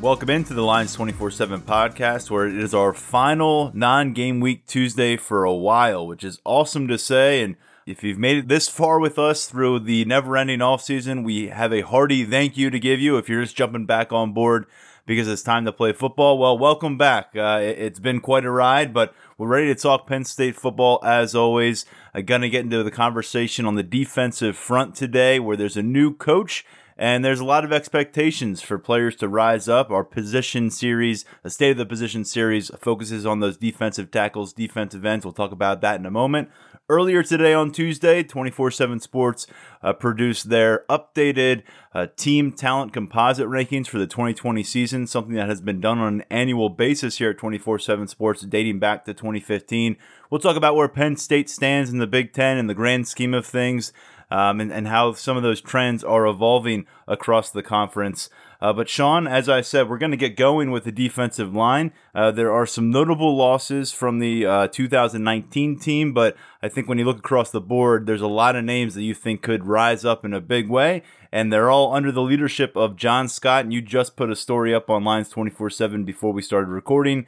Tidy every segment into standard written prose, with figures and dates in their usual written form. Welcome into the Lions 24-7 podcast, where it is our final non-game week Tuesday for a while, which is awesome to say. And if you've made it this far with us through the never-ending offseason, we have a hearty thank you to give you if you're just jumping back on board because it's time to play football. Well, welcome back. It's been quite a ride, but we're ready to talk Penn State football as always. I'm going to get into the conversation on the defensive front today, where there's a new coach. And there's a lot of expectations for players to rise up. Our position series, the State of the Position series, focuses on those defensive tackles, defensive ends. We'll talk about that in a moment. Earlier today on Tuesday, 24-7 Sports produced their updated team talent composite rankings for the 2020 season, something that has been done on an annual basis here at 24-7 Sports dating back to 2015. We'll talk about where Penn State stands in the Big Ten in the grand scheme of things. And how some of those trends are evolving across the conference. But Sean, as I said, we're going to get going with the defensive line. There are some notable losses from the 2019 team, but I think when you look across the board, there's a lot of names that you think could rise up in a big way, and they're all under the leadership of John Scott. And you just put a story up on Lions 24-7 before we started recording.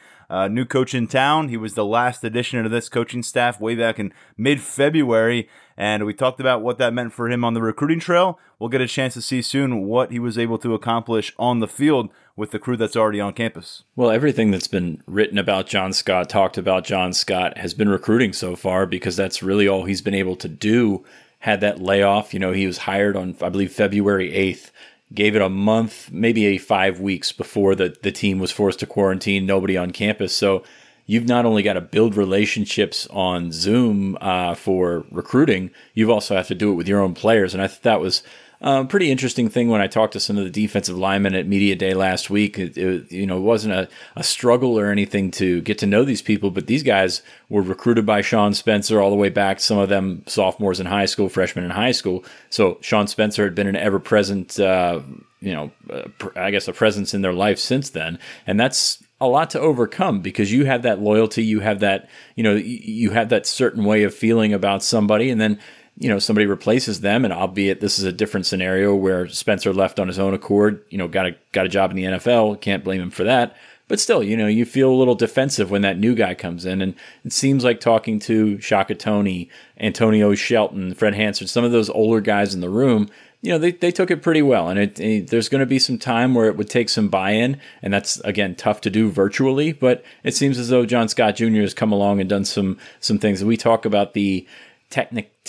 New coach in town. He was the last addition to this coaching staff way back in mid-February, and we talked about what that meant for him on the recruiting trail. We'll get a chance to see soon what he was able to accomplish on the field with the crew that's already on campus. Well, everything that's been written about John Scott, talked about John Scott, has been recruiting so far, because that's really all he's been able to do. Had that layoff, he was hired on, I believe, February 8th, gave it a month, maybe 5 weeks before the team was forced to quarantine, nobody on campus. So you've not only got to build relationships on Zoom for recruiting, you've also have to do it with your own players. And I thought that was pretty interesting thing when I talked to some of the defensive linemen at Media Day last week. It wasn't a struggle or anything to get to know these people, but these guys were recruited by Sean Spencer all the way back, some of them sophomores in high school, freshmen in high school. So Sean Spencer had been an ever-present, a presence in their life since then. And that's a lot to overcome, because you have that loyalty, you have that, you have that certain way of feeling about somebody, and then somebody replaces them, and albeit this is a different scenario where Spencer left on his own accord, got a job in the NFL, can't blame him for that. But still, you feel a little defensive when that new guy comes in. And it seems like talking to Shaka Toney, Antonio Shelton, Fred Hansen, some of those older guys in the room, they took it pretty well. And there's going to be some time where it would take some buy-in, and that's, again, tough to do virtually. But it seems as though John Scott Jr. has come along and done some things. We talk about the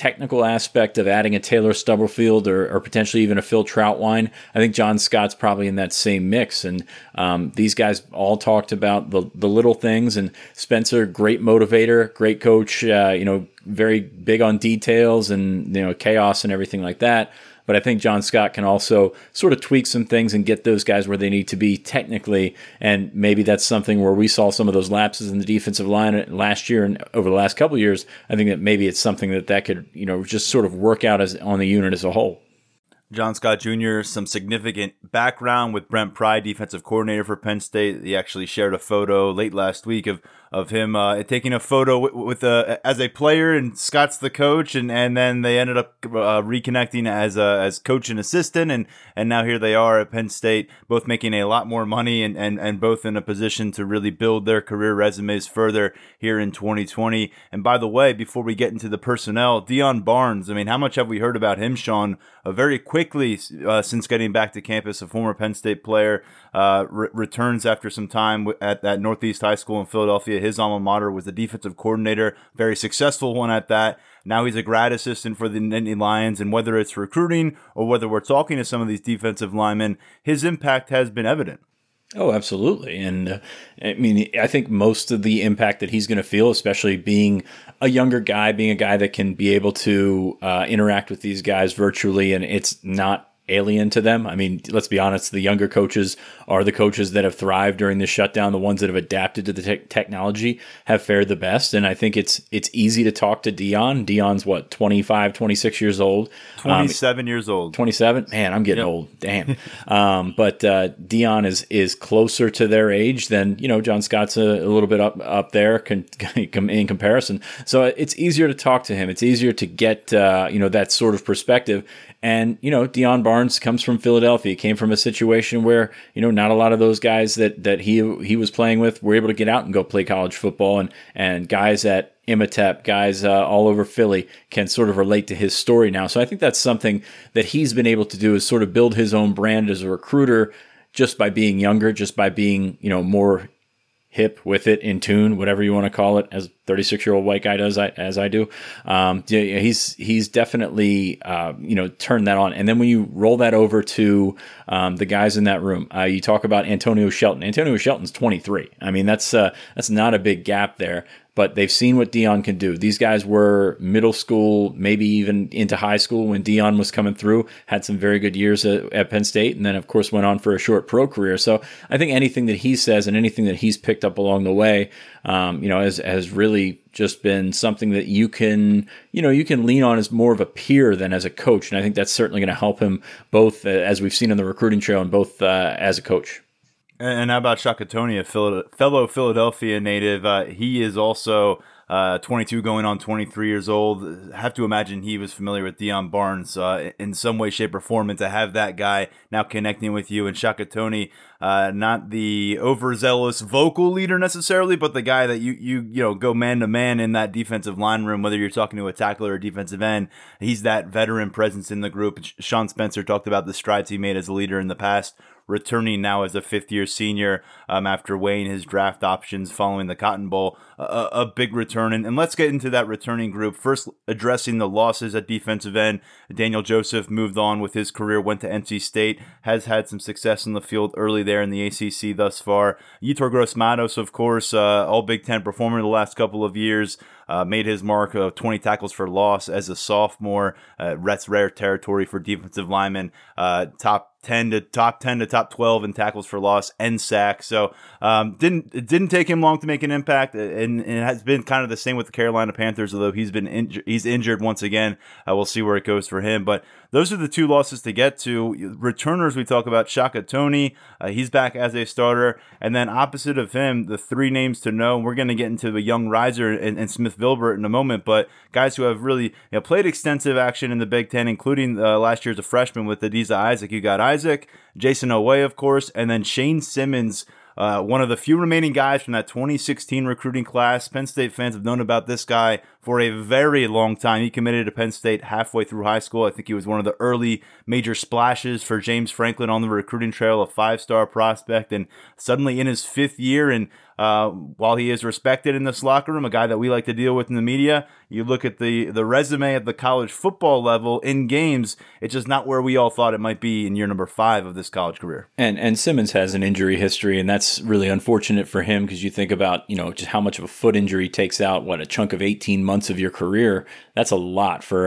technical aspect of adding a Taylor Stubblefield or potentially even a Phil Troutwine. I think John Scott's probably in that same mix. And these guys all talked about the little things. And Spencer, great motivator, great coach, very big on details and chaos and everything like that. But I think John Scott can also sort of tweak some things and get those guys where they need to be technically. And maybe that's something where we saw some of those lapses in the defensive line last year and over the last couple of years. I think that maybe it's something that could, just sort of work out as on the unit as a whole. John Scott Jr., some significant background with Brent Pry, defensive coordinator for Penn State. He actually shared a photo late last week of him taking a photo as a player, and Scott's the coach, and then they ended up reconnecting as coach and assistant, and now here they are at Penn State, both making a lot more money and both in a position to really build their career resumes further here in 2020. And by the way, before we get into the personnel, Deion Barnes, how much have we heard about him, Sean? Very quickly since getting back to campus, a former Penn State player returns after some time at Northeast High School in Philadelphia. His alma mater was the defensive coordinator, very successful one at that. Now he's a grad assistant for the Nittany Lions, and whether it's recruiting or whether we're talking to some of these defensive linemen, his impact has been evident. Oh, absolutely. And I mean, I think most of the impact that he's going to feel, especially being a younger guy, being a guy that can be able to interact with these guys virtually, and it's not alien to them. I mean, let's be honest, the younger coaches are the coaches that have thrived during the shutdown. The ones that have adapted to the technology have fared the best. And I think it's easy to talk to Deion. Deion's what, 25, 26 years old? 27 years old. 27? Man, I'm getting old. Damn. But Deion is closer to their age than, you know, John Scott's a little bit up there in comparison. So it's easier to talk to him. It's easier to get, you know, that sort of perspective. And, you know, Deion Barnes comes from Philadelphia, came from a situation where, you know, not a lot of those guys that he was playing with were able to get out and go play college football. And guys at Imatep, guys all over Philly can sort of relate to his story now. So I think that's something that he's been able to do, is sort of build his own brand as a recruiter just by being younger, just by being, you know, more hip with it, in tune, whatever you want to call it, as a 36-year-old white guy does, as I do. He's definitely, you know, turned that on. And then when you roll that over to the guys in that room, you talk about Antonio Shelton. Antonio Shelton's 23. I mean, that's not a big gap there. But they've seen what Deion can do. These guys were middle school, maybe even into high school when Deion was coming through, had some very good years at Penn State, and then, of course, went on for a short pro career. So I think anything that he says and anything that he's picked up along the way, you know, has really just been something that you can lean on as more of a peer than as a coach. And I think that's certainly going to help him both, as we've seen on the recruiting trail, and both as a coach. And how about Shaka Toney, a fellow Philadelphia native? He is also 22, going on 23 years old. I have to imagine he was familiar with Deion Barnes in some way, shape, or form. And to have that guy now connecting with you, and Shaka Toney, not the overzealous vocal leader necessarily, but the guy that you go man to man in that defensive line room, whether you're talking to a tackle or a defensive end. He's that veteran presence in the group. Sean Spencer talked about the strides he made as a leader in the past, returning now as a fifth-year senior after weighing his draft options following the Cotton Bowl. A big return. And let's get into that returning group. First, addressing the losses at defensive end. Daniel Joseph moved on with his career, went to NC State, has had some success in the field early there in the ACC thus far. Yetur Gross-Matos, of course, all Big Ten performer the last couple of years. Made his mark of 20 tackles for loss as a sophomore. That's rare territory for defensive linemen. Top 10 to top 12 in tackles for loss and sacks. So didn't take him long to make an impact, and it has been kind of the same with the Carolina Panthers. Although he's injured once again. We'll see where it goes for him. But those are the two losses to get to. Returners, we talk about Shaka Toney. He's back as a starter. And then opposite of him, the three names to know. We're going to get into the young riser and Smith-Vilbert in a moment. But guys who have really played extensive action in the Big Ten, including last year as a freshman with Adisa Isaac. You got Isaac, Jayson Oweh, of course, and then Shane Simmons. One of the few remaining guys from that 2016 recruiting class. Penn State fans have known about this guy for a very long time. He committed to Penn State halfway through high school. I think he was one of the early major splashes for James Franklin on the recruiting trail, a five-star prospect, and suddenly in his fifth year. And while he is respected in this locker room, a guy that we like to deal with in the media, you look at the resume at the college football level in games, it's just not where we all thought it might be in year number 5 of this college career. And Simmons has an injury history, and that's really unfortunate for him, because you think about, just how much of a foot injury takes out, a chunk of 18 months of your career. That's a lot for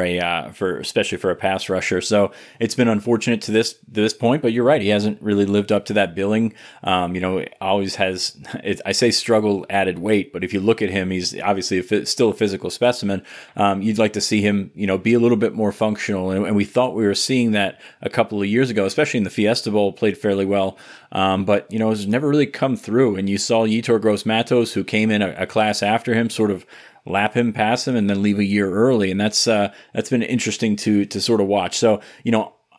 especially for a pass rusher. So it's been unfortunate to this point, but you're right. He hasn't really lived up to that billing. Always has, I say struggle added weight, but if you look at him, he's obviously still a physical specimen. You'd like to see him, be a little bit more functional. And we thought we were seeing that a couple of years ago, especially in the Fiesta Bowl, played fairly well. But, it's never really come through. And you saw Yetur Gross-Matos, who came in a class after him, sort of lap him, pass him, and then leave a year early. And that's been interesting to sort of watch. So,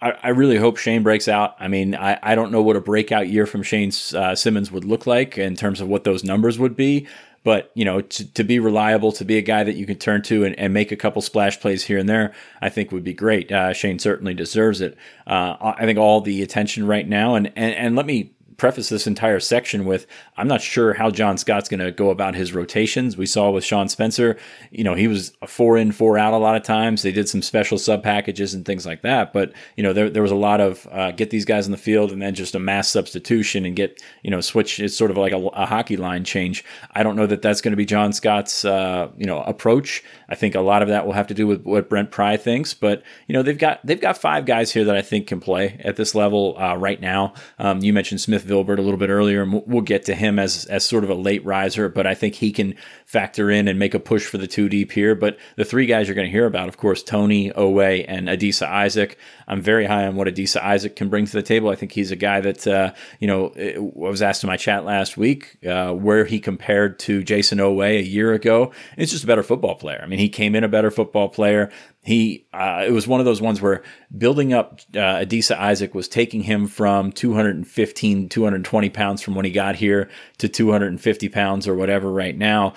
I really hope Shane breaks out. I mean, I don't know what a breakout year from Shane Simmons would look like in terms of what those numbers would be. But, to be reliable, to be a guy that you can turn to and make a couple splash plays here and there, I think would be great. Shane certainly deserves it. I think all the attention right now, and let me preface this entire section with, I'm not sure how John Scott's going to go about his rotations. We saw with Sean Spencer, you know, he was a 4 in, 4 out a lot of times. They did some special sub packages and things like that. But, you know, there was a lot of get these guys in the field and then just a mass substitution and get, you know, switch. It's sort of like a hockey line change. I don't know that that's going to be John Scott's, you know, approach. I think a lot of that will have to do with what Brent Pry thinks. But, you know, they've got 5 guys here that I think can play at this level right now. You mentioned Smith-Vilbert a little bit earlier, and we'll get to him as sort of a late riser, but I think he can factor in and make a push for the 2 deep here. But the 3 guys you're going to hear about, of course, Toney, Oweh, and Adisa Isaac. I'm very high on what Adisa Isaac can bring to the table. I think he's a guy that, you know, I was asked in my chat last week where he compared to Jayson Oweh a year ago. And it's just a better football player. I mean, he came in a better football player. He it was one of those ones where building up Adisa Isaac was taking him from 215, 220 pounds from when he got here to 250 pounds or whatever right now.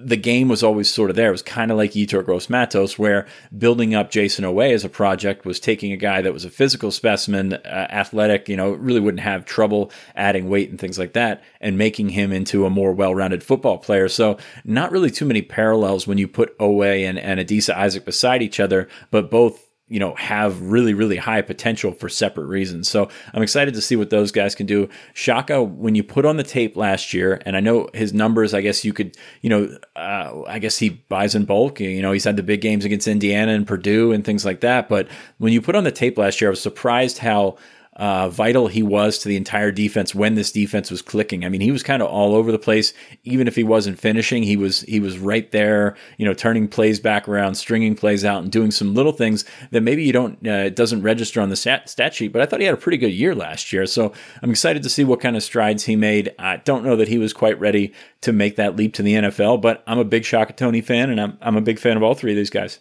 The game was always sort of there. It was kind of like Yetur Gross-Matos, where building up Jayson Oweh as a project was taking a guy that was a physical specimen, athletic, you know, really wouldn't have trouble adding weight and things like that, and making him into a more well-rounded football player. So not really too many parallels when you put Oweh and Adisa Isaac beside each other, but both, you know, have really, really high potential for separate reasons. So I'm excited to see what those guys can do. Shaka, when you put on the tape last year, and I know his numbers, I guess you could, you know, I guess he buys in bulk. You know, he's had the big games against Indiana and Purdue and things like that. But when you put on the tape last year, I was surprised how vital he was to the entire defense when this defense was clicking. I mean, he was kind of all over the place. Even if he wasn't finishing, he was right there, you know, turning plays back around, stringing plays out, and doing some little things that maybe you don't, it doesn't register on the stat sheet, but I thought he had a pretty good year last year. So I'm excited to see what kind of strides he made. I don't know that he was quite ready to make that leap to the NFL, but I'm a big Shaka Toney fan, and I'm a big fan of all 3 of these guys.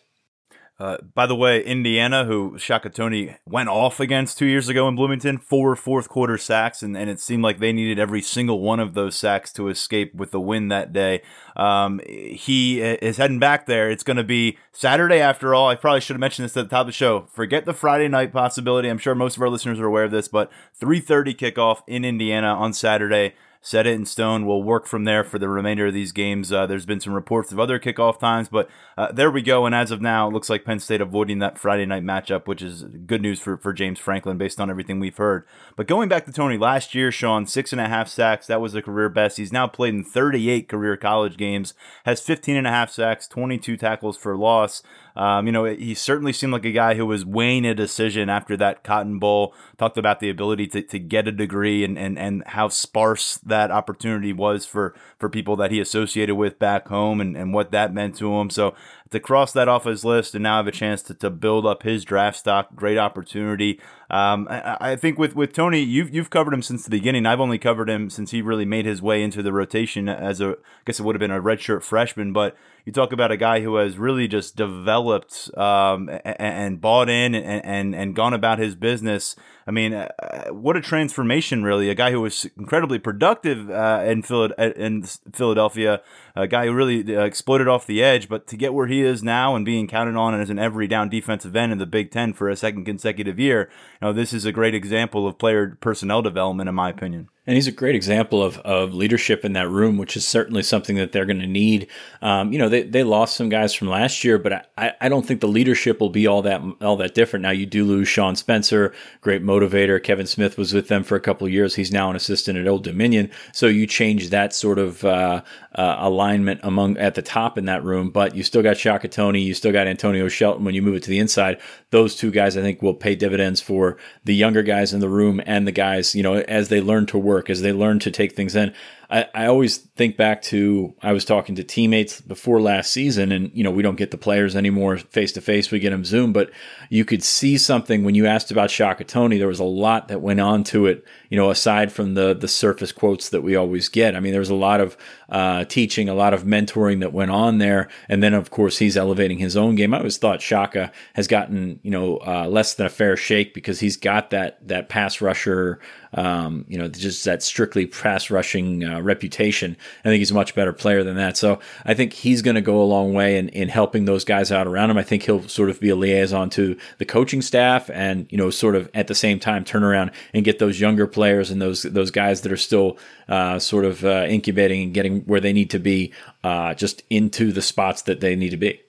By the way, Indiana, who Shaka Toney went off against 2 years ago in Bloomington, 4 fourth-quarter sacks, and it seemed like they needed every single one of those sacks to escape with the win that day. He is heading back there. It's going to be Saturday after all. I probably should have mentioned this at the top of the show. Forget the Friday night possibility. I'm sure most of our listeners are aware of this, but 3:30 kickoff in Indiana on Saturday. Set it in stone. We'll work from there for the remainder of these games. There's been some reports of other kickoff times, but there we go. And as of now, it looks like Penn State avoiding that Friday night matchup, which is good news for James Franklin based on everything we've heard. But going back to Toney, last year, Sean, 6.5 sacks. That was a career best. He's now played in 38 career college games, has 15.5 sacks, 22 tackles for loss. You know, he certainly seemed like a guy who was weighing a decision after that Cotton Bowl. Talked about the ability to get a degree and how sparse that opportunity was for people that he associated with back home and what that meant to him. So to cross that off his list and now have a chance to build up his draft stock, great opportunity. I think with Toney, you've covered him since the beginning. I've only covered him since he really made his way into the rotation as I guess it would have been a redshirt freshman, but you talk about a guy who has really just developed and bought in and gone about his business. I mean, what a transformation, really. A guy who was incredibly productive in Philadelphia, a guy who really exploded off the edge, but to get where he is now and being counted on as an every-down defensive end in the Big Ten for a second consecutive year, you know, this is a great example of player personnel development, in my opinion. And he's a great example of leadership in that room, which is certainly something that they're going to need. You know, they lost some guys from last year, but I don't think the leadership will be all that different. Now, you do lose Sean Spencer, great motivator. Kevin Smith was with them for a couple of years. He's now an assistant at Old Dominion. So you change that sort of alignment at the top in that room, but you still got Shaka Toney. You still got Antonio Shelton when you move it to the inside. Those 2 guys, I think, will pay dividends for the younger guys in the room and the guys, you know, as they learn to work, as they learn to take things in. I always think back to, I was talking to teammates before last season, and, you know, we don't get the players anymore face-to-face. We get them Zoom, but you could see something when you asked about Shaka Toney. There was a lot that went on to it, you know, aside from the surface quotes that we always get. I mean, there was a lot of teaching, a lot of mentoring that went on there. And then, of course, he's elevating his own game. I always thought Shaka has gotten, you know, less than a fair shake because he's got that pass rusher, you know, just that strictly pass rushing reputation. I think he's a much better player than that. So I think he's going to go a long way in helping those guys out around him. I think he'll sort of be a liaison to the coaching staff and, you know, sort of at the same time turn around and get those younger players and those guys that are still sort of incubating and getting where they need to be, just into the spots that they need to be.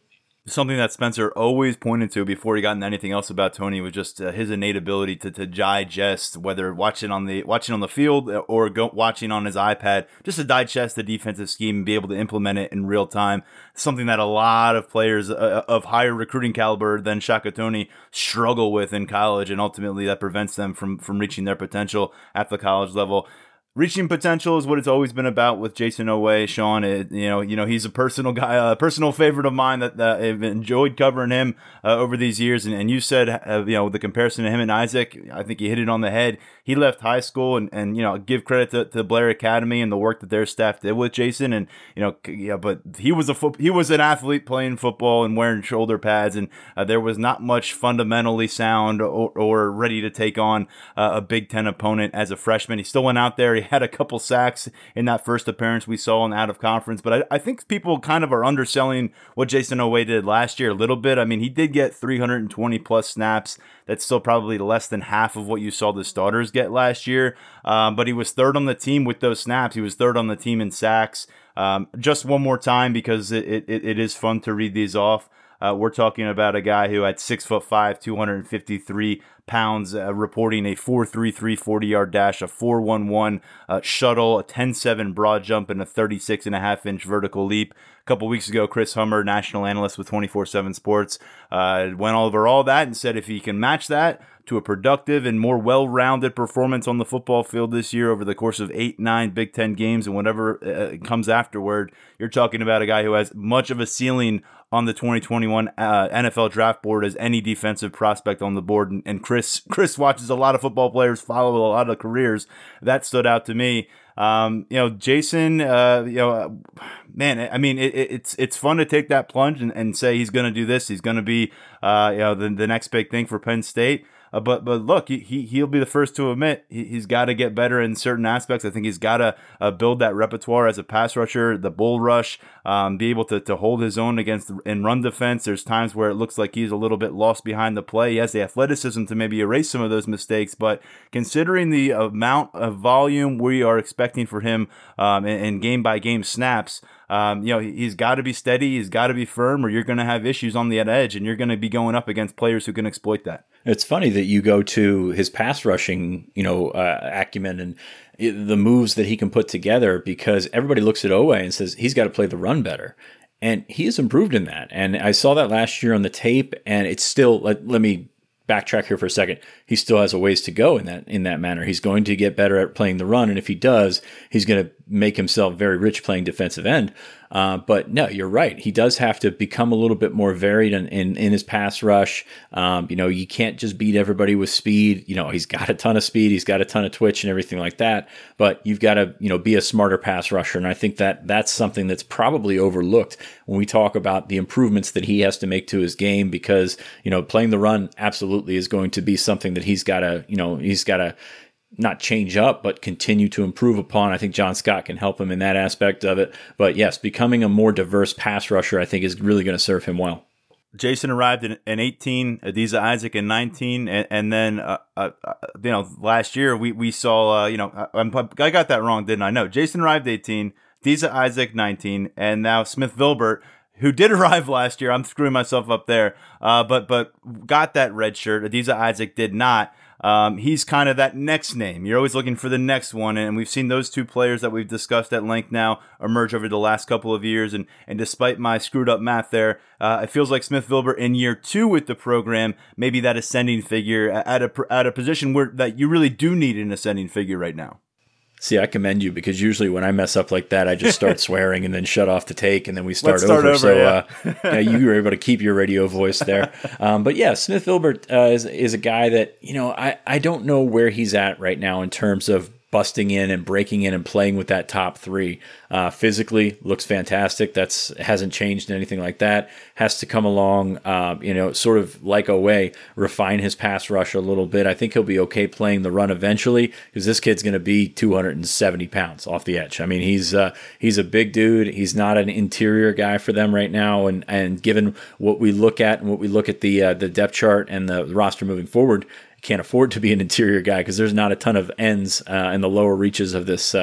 Something that Spencer always pointed to before he got into anything else about Toney was just his innate ability to digest, whether watching on the field or watching on his iPad, just to digest the defensive scheme and be able to implement it in real time. Something that a lot of players of higher recruiting caliber than Shaka Toney struggle with in college, and ultimately that prevents them from reaching their potential at the college level. Reaching potential is what it's always been about with Jayson Oweh, Sean. You know, he's a personal guy, a personal favorite of mine that I've enjoyed covering him over these years. And you said, you know, the comparison to him and Isaac, I think you hit it on the head. He left high school and you know, give credit to Blair Academy and the work that their staff did with Jayson. And, you know, yeah, but he was an athlete playing football and wearing shoulder pads. And there was not much fundamentally sound or ready to take on a Big Ten opponent as a freshman. He still went out there. He had a couple sacks in that first appearance we saw in out of conference, but I think people kind of are underselling what Jayson Oweh did last year a little bit. I mean, he did get 320 plus snaps. That's still probably less than half of what you saw the starters get last year. But he was third on the team with those snaps. He was third on the team in sacks. Just one more time, because it is fun to read these off. We're talking about a guy who at 6'5", 253 pounds, reporting a 4.33 40-yard dash, a 4.11 shuttle, a 10.7 broad jump, and a 36.5-inch vertical leap. A couple weeks ago, Chris Hummer, national analyst with 24/7 Sports, went over all that and said if he can match that to a productive and more well-rounded performance on the football field this year over the course of 8-9 Big Ten games and whatever comes afterward, you're talking about a guy who has much of a ceiling on the 2021 NFL draft board as any defensive prospect on the board. And Chris watches a lot of football players, follow a lot of careers. That stood out to me. You know, Jayson, you know, man, I mean, it's fun to take that plunge and say he's going to do this. He's going to be, you know, the next big thing for Penn State. But look, he'll be the first to admit he's got to get better in certain aspects. I think he's got to build that repertoire as a pass rusher, the bull rush, be able to hold his own against in run defense. There's times where it looks like he's a little bit lost behind the play. He has the athleticism to maybe erase some of those mistakes. But considering the amount of volume we are expecting for him in game-by-game snaps, you know, he's got to be steady. He's got to be firm, or you're going to have issues on the edge, and you're going to be going up against players who can exploit that. It's funny that you go to his pass rushing, you know, acumen and the moves that he can put together, because everybody looks at Oweh and says he's got to play the run better. And he has improved in that. And I saw that last year on the tape, and it's still, let me backtrack here for a second. He still has a ways to go in that manner. He's going to get better at playing the run, and if he does, he's going to make himself very rich playing defensive end. But no, you're right. He does have to become a little bit more varied in his pass rush. You know, you can't just beat everybody with speed. You know, he's got a ton of speed. He's got a ton of twitch and everything like that. But you've got to, you know, be a smarter pass rusher. And I think that that's something that's probably overlooked when we talk about the improvements that he has to make to his game, because, you know, playing the run absolutely is going to be something that he's got to not change up, but continue to improve upon. I think John Scott can help him in that aspect of it. But yes, becoming a more diverse pass rusher, I think, is really going to serve him well. Jayson arrived in 18, Adisa Isaac in 19, and then you know, last year we saw you know, I got that wrong, didn't I? No, Jayson arrived 18, Adisa Isaac 19, and now Smith-Vilbert, who did arrive last year. I'm screwing myself up there, but got that red shirt. Adisa Isaac did not. He's kind of that next name. You're always looking for the next one, and we've seen those two players that we've discussed at length now emerge over the last couple of years, and despite my screwed-up math there, it feels like Smith-Vilbert in year two with the program, maybe that ascending figure at a position where that you really do need an ascending figure right now. See, I commend you, because usually when I mess up like that, I just start swearing and then shut off the take, and then we start over. So yeah. Yeah, you were able to keep your radio voice there. But yeah, Smith-Vilbert is a guy that, you know, I don't know where he's at right now in terms of busting in and breaking in and playing with that top three. Physically looks fantastic. That's hasn't changed anything like that. Has to come along, sort of like Oweh, refine his pass rush a little bit. I think he'll be okay playing the run eventually because this kid's going to be 270 pounds off the edge. I mean, he's a big dude. He's not an interior guy for them right now. And given what we look at and what we look at the depth chart and the roster moving forward, can't afford to be an interior guy because there's not a ton of ends in the lower reaches of this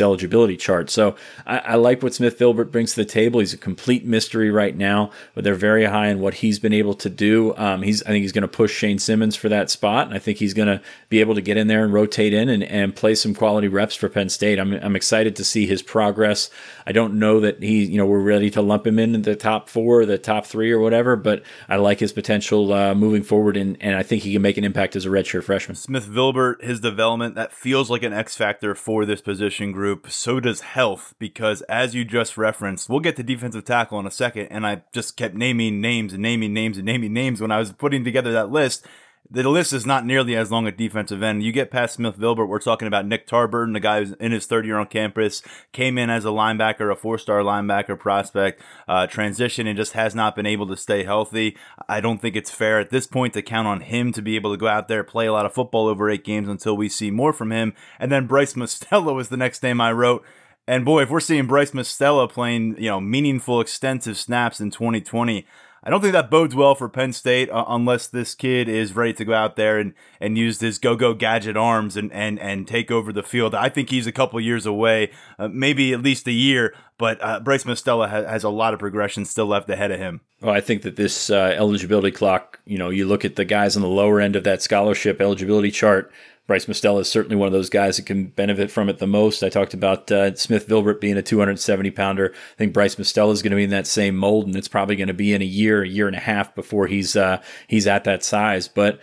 eligibility chart. So I like what Smith-Vilbert brings to the table. He's a complete mystery right now, but they're very high in what he's been able to do. I think he's going to push Shane Simmons for that spot, and I think he's going to be able to get in there and rotate in and play some quality reps for Penn State. I'm excited to see his progress. I don't know that we're ready to lump him in the top four, or the top three, or whatever, but I like his potential moving forward, and I think he can make an impact as a redshirt freshman. Smith-Vilbert, his development, that feels like an X factor for this position group. So does health, because as you just referenced, we'll get to defensive tackle in a second, and I just kept naming names and naming names and naming names when I was putting together that list. The list is not nearly as long at defensive end. You get past Smith-Vilbert, we're talking about Nick Tarburton, the guy who's in his third year on campus, came in as a linebacker, a four-star linebacker prospect, transition, and just has not been able to stay healthy. I don't think it's fair at this point to count on him to be able to go out there, play a lot of football over 8 games until we see more from him. And then Bryce Mostella was the next name I wrote. And boy, if we're seeing Bryce Mostella playing, meaningful, extensive snaps in 2020, I don't think that bodes well for Penn State unless this kid is ready to go out there and use his go-go gadget arms and take over the field. I think he's a couple years away, maybe at least a year, but Bryce Mostella has a lot of progression still left ahead of him. Well, I think that this eligibility clock, you look at the guys on the lower end of that scholarship eligibility chart, Bryce Mostella is certainly one of those guys that can benefit from it the most. I talked about Smith-Vilbert being a 270-pounder. I think Bryce Mostella is going to be in that same mold, and it's probably going to be in a year and a half before he's at that size. But,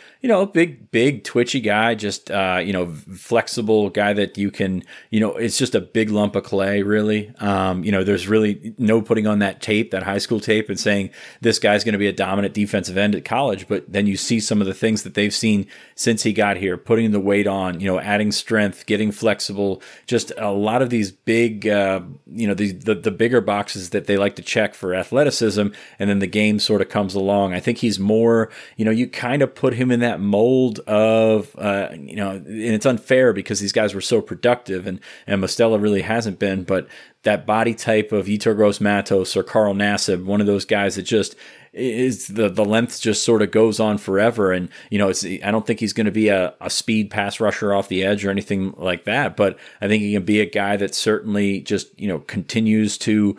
big, twitchy guy, just, flexible guy that you can, it's just a big lump of clay, really. There's really no putting on that tape, that high school tape, and saying this guy's going to be a dominant defensive end at college. But then you see some of the things that they've seen since he got here, putting the weight on, adding strength, getting flexible, just a lot of these big, the bigger boxes that they like to check for athleticism. And then the game sort of comes along. I think he's more, you kind of put him in that mold of, and it's unfair because these guys were so productive and Mostella really hasn't been, but that body type of Yetur Gross-Matos or Carl Nassib, one of those guys that just is the length just sort of goes on forever. And, I don't think he's going to be a speed pass rusher off the edge or anything like that, but I think he can be a guy that certainly just, continues to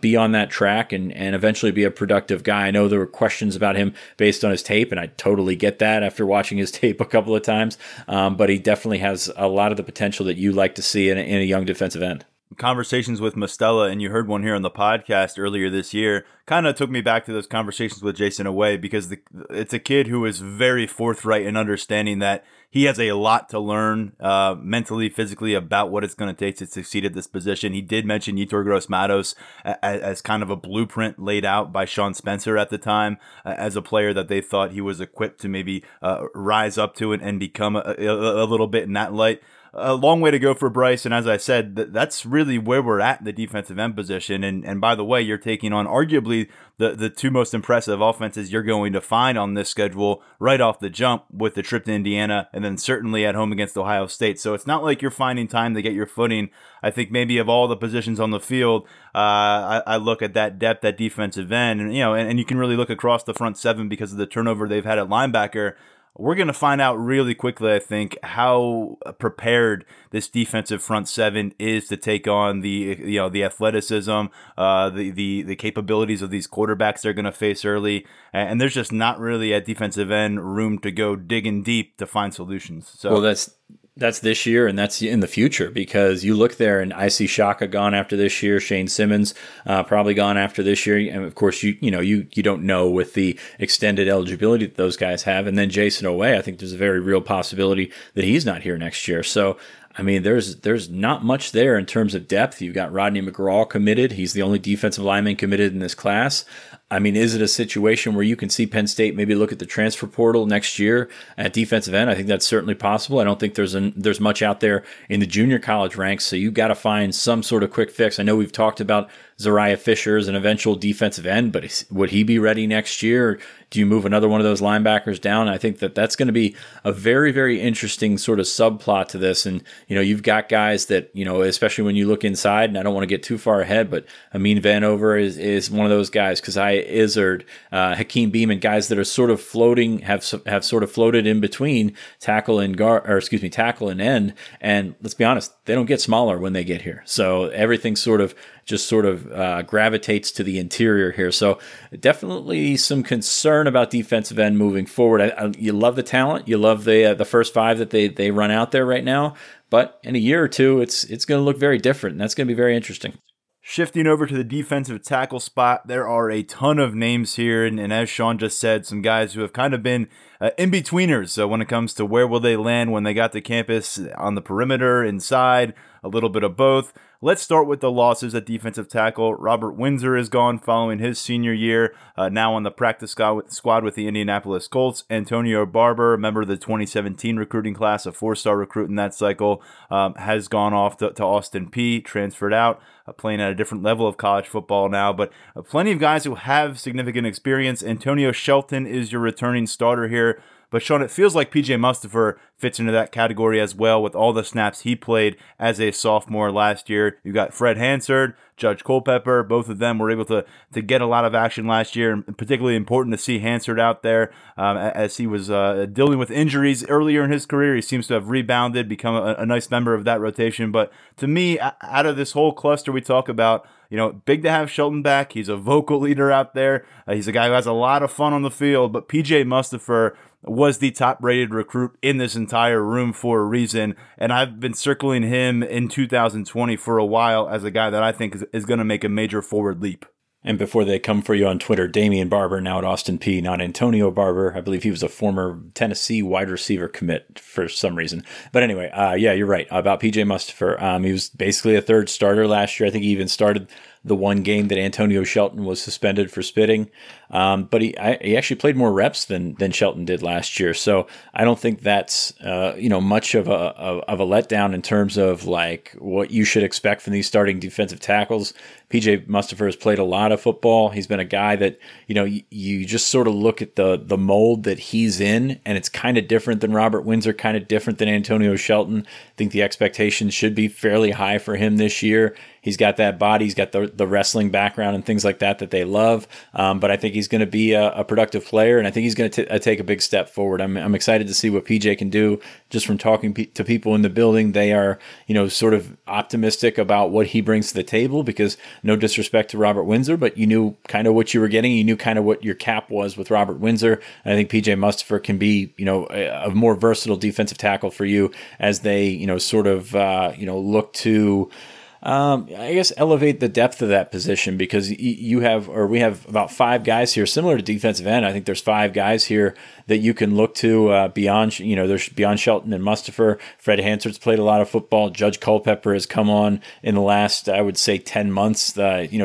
be on that track and eventually be a productive guy. I know there were questions about him based on his tape, and I totally get that after watching his tape a couple of times, but he definitely has a lot of the potential that you like to see in a young defensive end. Conversations with Mostella, and you heard one here on the podcast earlier this year, kind of took me back to those conversations with Jayson Oweh, because it's a kid who is very forthright in understanding that he has a lot to learn mentally, physically, about what it's going to take to succeed at this position. He did mention Yetur Gross-Matos as kind of a blueprint laid out by Sean Spencer at the time as a player that they thought he was equipped to maybe rise up to and become a little bit in that light. A long way to go for Bryce, and as I said, that's really where we're at in the defensive end position. And by the way, you're taking on arguably the two most impressive offenses you're going to find on this schedule right off the jump, with the trip to Indiana and then certainly at home against Ohio State. So it's not like you're finding time to get your footing. I think maybe of all the positions on the field, I look at that depth, that defensive end, and you can really look across the front seven because of the turnover they've had at linebacker. We're going to find out really quickly, I think, how prepared this defensive front seven is to take on the athleticism, the capabilities of these quarterbacks they're going to face early. And there's just not really at defensive end room to go digging deep to find solutions. So That's this year, and that's in the future, because you look there and I see Shaka gone after this year, Shane Simmons probably gone after this year, and of course you don't know with the extended eligibility that those guys have, and then Jayson Oweh, I think there's a very real possibility that he's not here next year. So I mean, there's not much there in terms of depth. You've got Rodney McGraw committed. He's the only defensive lineman committed in this class. I mean, is it a situation where you can see Penn State maybe look at the transfer portal next year at defensive end? I think that's certainly possible. I don't think there's much out there in the junior college ranks, so you've got to find some sort of quick fix. I know we've talked about Zariah Fisher as an eventual defensive end, but would he be ready next year? Do you move another one of those linebackers down? I think that's going to be a very, very interesting sort of subplot to this. And, you know, you've got guys that, you know, especially when you look inside, and I don't want to get too far ahead, but Amin Vanover is one of those guys, because Isaiah Izard, Hakeem Beeman, guys that are sort of floating, have sort of floated in between tackle and end. And let's be honest, they don't get smaller when they get here. So everything sort of gravitates to the interior here. So definitely some concern about defensive end moving forward. You love the talent. You love the first five that they run out there right now. But in a year or two, it's going to look very different, and that's going to be very interesting. Shifting over to the defensive tackle spot, there are a ton of names here. And as Sean just said, some guys who have kind of been in-betweeners. So when it comes to where will they land when they got to campus, on the perimeter, inside, a little bit of both. Let's start with the losses at defensive tackle. Robert Windsor is gone following his senior year, now on the practice squad with the Indianapolis Colts. Antonio Barber, member of the 2017 recruiting class, a four-star recruit in that cycle, has gone off to Austin Peay, transferred out, playing at a different level of college football now. But plenty of guys who have significant experience. Antonio Shelton is your returning starter here. But, Sean, it feels like P.J. Mustipher fits into that category as well with all the snaps he played as a sophomore last year. You've got Fred Hansen, Judge Culpepper. Both of them were able to get a lot of action last year, and particularly important to see Hansen out there as he was dealing with injuries earlier in his career. He seems to have rebounded, become a nice member of that rotation. But to me, out of this whole cluster we talk about, you know, big to have Shelton back. He's a vocal leader out there. He's a guy who has a lot of fun on the field. But P.J. Mustipher was the top-rated recruit in this entire room for a reason. And I've been circling him in 2020 for a while as a guy that I think is going to make a major forward leap. And before they come for you on Twitter, Damian Barber, now at Austin Peay, not Antonio Barber. I believe he was a former Tennessee wide receiver commit for some reason. But anyway, yeah, you're right about P.J. Mustipher. He was basically a third starter last year. I think he even started the one game that Antonio Shelton was suspended for spitting. But he actually played more reps than Shelton did last year. So I don't think that's, much of a letdown in terms of like what you should expect from these starting defensive tackles. P.J. Mustipher has played a lot of football. He's been a guy that, you know, you just sort of look at the mold that he's in, and it's kind of different than Robert Windsor, kind of different than Antonio Shelton. I think the expectations should be fairly high for him this year. He's got that body. He's got the wrestling background and things like that they love. But I think he's going to be a productive player, and I think he's going to take a big step forward. I'm excited to see what PJ can do. Just from talking to people in the building, they are, you know, sort of optimistic about what he brings to the table, because no disrespect to Robert Windsor, but you knew kind of what you were getting. You knew kind of what your cap was with Robert Windsor. And I think PJ Mustipher can be, you know, a more versatile defensive tackle for you as they, you know, sort of, look to elevate the depth of that position, because we have about five guys here, similar to defensive end. I think there's five guys here that you can look to beyond, you know, there's beyond Shelton and Mustipher. Fred Hansen's played a lot of football. Judge Culpepper has come on in the last, I would say, 10 months,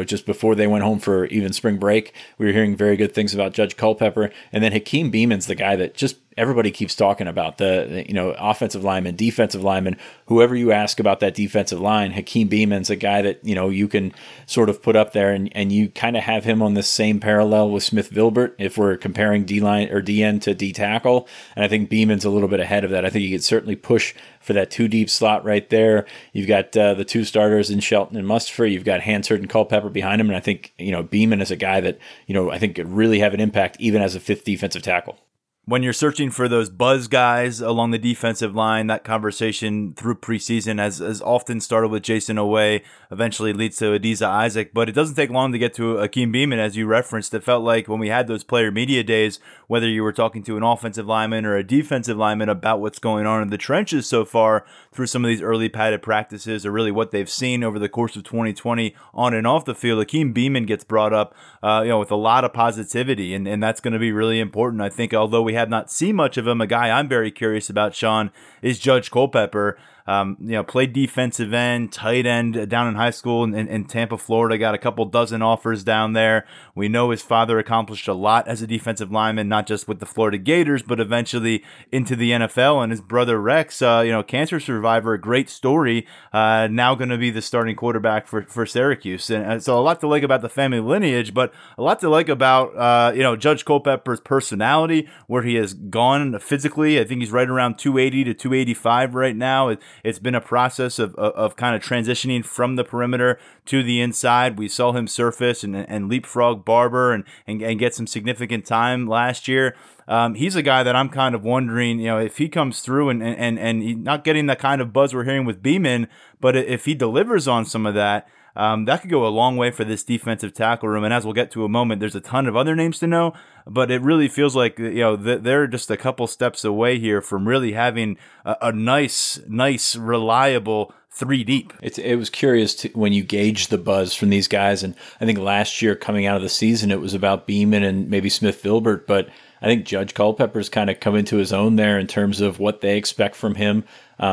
just before they went home for even spring break. We were hearing very good things about Judge Culpepper. And then Hakeem Beeman's the guy that just everybody keeps talking about, the offensive lineman, defensive lineman, whoever you ask about that defensive line. Hakeem Beeman's a guy that, you know, you can sort of put up there, and you kind of have him on the same parallel with Smith-Vilbert if we're comparing D-line or DN to D-tackle. And I think Beeman's a little bit ahead of that. I think he could certainly push for that two deep slot right there. You've got the two starters in Shelton and Mustipher. You've got Hansen and Culpepper behind him. And I think, you know, Beeman is a guy that, you know, I think could really have an impact even as a fifth defensive tackle. When you're searching for those buzz guys along the defensive line, that conversation through preseason has often started with Jayson Oweh, eventually leads to Adisa Isaac, but it doesn't take long to get to Hakeem Beeman, as you referenced. It felt like when we had those player media days, whether you were talking to an offensive lineman or a defensive lineman about what's going on in the trenches so far through some of these early padded practices, or really what they've seen over the course of 2020 on and off the field, Hakeem Beeman gets brought up with a lot of positivity, and that's going to be really important. I think although we have not seen much of him, a guy I'm very curious about, Sean, is Judge Culpepper. Played defensive end, tight end down in high school in Tampa, Florida. Got a couple dozen offers down there. We know his father accomplished a lot as a defensive lineman, not just with the Florida Gators, but eventually into the NFL. And his brother Rex, cancer survivor, a great story, now going to be the starting quarterback for Syracuse. And so a lot to like about the family lineage, but a lot to like about, Judge Culpepper's personality, where he has gone physically. I think he's right around 280 to 285 right now. It's been a process of kind of transitioning from the perimeter to the inside. We saw him surface and leapfrog Barber and get some significant time last year. He's a guy that I'm kind of wondering, if he comes through and not getting the kind of buzz we're hearing with Beeman, but if he delivers on some of that, that could go a long way for this defensive tackle room. And as we'll get to a moment, there's a ton of other names to know, but it really feels like they're just a couple steps away here from really having a nice, reliable three deep. It was curious when you gauge the buzz from these guys. And I think last year coming out of the season, it was about Beeman and maybe Smith-Vilbert, but I think Judge Culpepper's kind of come into his own there in terms of what they expect from him,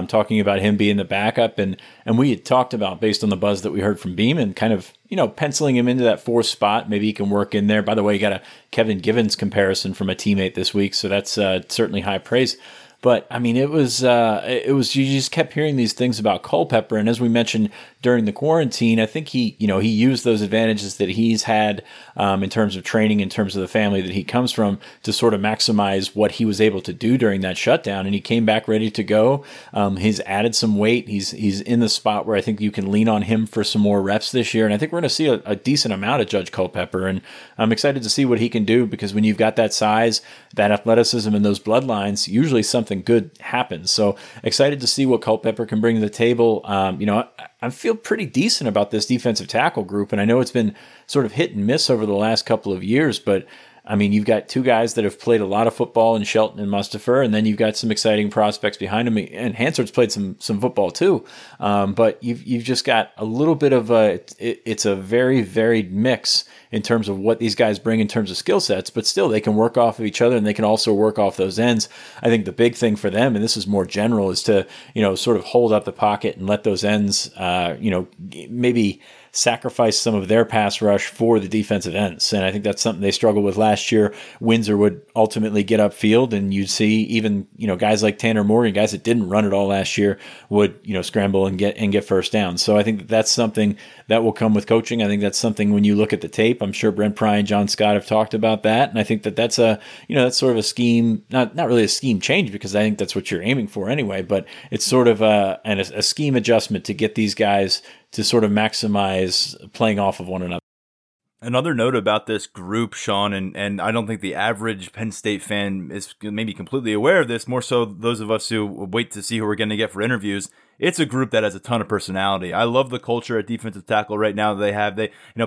talking about him being the backup. And we had talked about, based on the buzz that we heard from Beeman, kind of, penciling him into that fourth spot. Maybe he can work in there. By the way, you got a Kevin Givens comparison from a teammate this week, so that's certainly high praise. But, it was you just kept hearing these things about Culpepper. And as we mentioned during the quarantine, I think he used those advantages that he's had in terms of training, in terms of the family that he comes from, to sort of maximize what he was able to do during that shutdown. And he came back ready to go. He's added some weight. He's in the spot where I think you can lean on him for some more reps this year. And I think we're going to see a decent amount of Judge Culpepper. And I'm excited to see what he can do, because when you've got that size, that athleticism, and those bloodlines, usually something good happens. So excited to see what Culpepper can bring to the table. I feel pretty decent about this defensive tackle group, and I know it's been sort of hit and miss over the last couple of years, but you've got two guys that have played a lot of football in Shelton and Mustipher, and then you've got some exciting prospects behind him. And Hansard's played some football too, but you've just got a little bit of it's a very varied mix in terms of what these guys bring in terms of skill sets, but still they can work off of each other, and they can also work off those ends. I think the big thing for them, and this is more general, is to sort of hold up the pocket and let those ends maybe sacrifice some of their pass rush for the defensive ends. And I think that's something they struggled with last year. Windsor would ultimately get upfield, and you'd see even, guys like Tanner Morgan, guys that didn't run at all last year, would, scramble and get first down. So I think that's something that will come with coaching. I think that's something when you look at the tape, I'm sure Brent Pry and John Scott have talked about that. And I think that's a, that's sort of a scheme, not really a scheme change, because I think that's what you're aiming for anyway, but it's sort of a scheme adjustment to get these guys to sort of maximize playing off of one another. Another note about this group, Sean, and I don't think the average Penn State fan is maybe completely aware of this, more so those of us who wait to see who we're going to get for interviews. It's a group that has a ton of personality. I love the culture at defensive tackle right now that they have.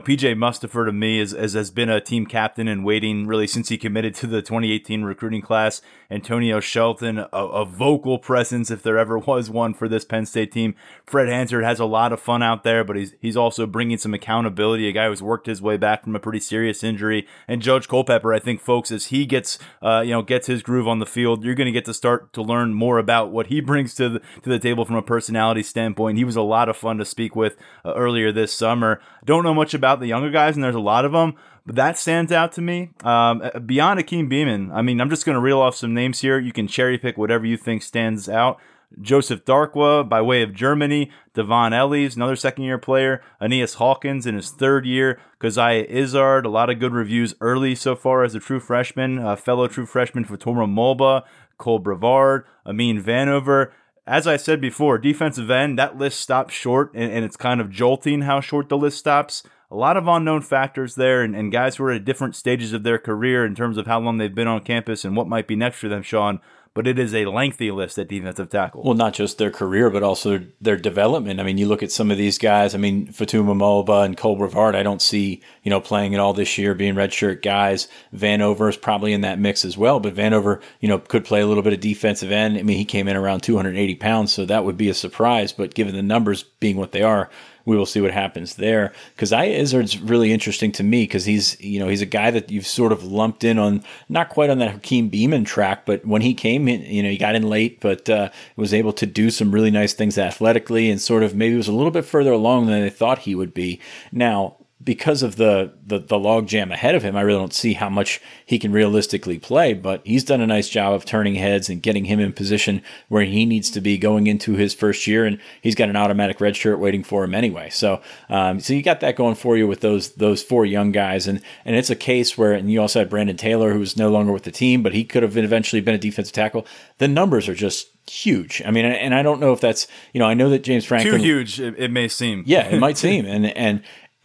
P.J. Mustipher, to me, has been a team captain in waiting, really, since he committed to the 2018 recruiting class. Antonio Shelton, a vocal presence if there ever was one for this Penn State team. Fred Hansen has a lot of fun out there, but he's also bringing some accountability, a guy who's worked his way back from a pretty serious injury. And Judge Culpepper, I think, folks, as he gets his groove on the field, you're going to get to start to learn more about what he brings to the table from a personality standpoint. He was a lot of fun to speak with earlier this summer. Don't know much about the younger guys, and there's a lot of them, but that stands out to me. Beyond Hakeem Beeman, I'm just going to reel off some names here. You can cherry pick whatever you think stands out. Joseph Darkwa, by way of Germany, Devon Ellis, another second-year player, Aeneas Hawkins in his third year, Isaiah Izard, a lot of good reviews early so far as a true freshman, fellow true freshman Fatoma Mulba, Cole Brevard, Amin Vanover. As I said before, defensive end, that list stops short, and it's kind of jolting how short the list stops. A lot of unknown factors there, and guys who are at different stages of their career in terms of how long they've been on campus and what might be next for them, Sean. But it is a lengthy list at defensive tackle. Well, not just their career, but also their development. You look at some of these guys. Fatoma Mulba and Cole Brevard, I don't see, playing at all this year, being redshirt guys. Vanover is probably in that mix as well. But Vanover, could play a little bit of defensive end. He came in around 280 pounds, so that would be a surprise. But given the numbers being what they are, we will see what happens there. Because Isaiah Izard's really interesting to me because he's a guy that you've sort of lumped in on, not quite on that Hakeem Beeman track, but when he came in, he got in late, but was able to do some really nice things athletically and sort of maybe was a little bit further along than they thought he would be. Now, because of the log jam ahead of him, I really don't see how much he can realistically play, but he's done a nice job of turning heads and getting him in position where he needs to be going into his first year, and he's got an automatic red shirt waiting for him anyway. So you got that going for you with those four young guys, and it's a case where, and you also had Brandon Taylor, who's no longer with the team, but he could have eventually been a defensive tackle. The numbers are just huge. I mean, and I don't know if that's, I know that James Franklin... Too huge, it may seem. Yeah, it might seem,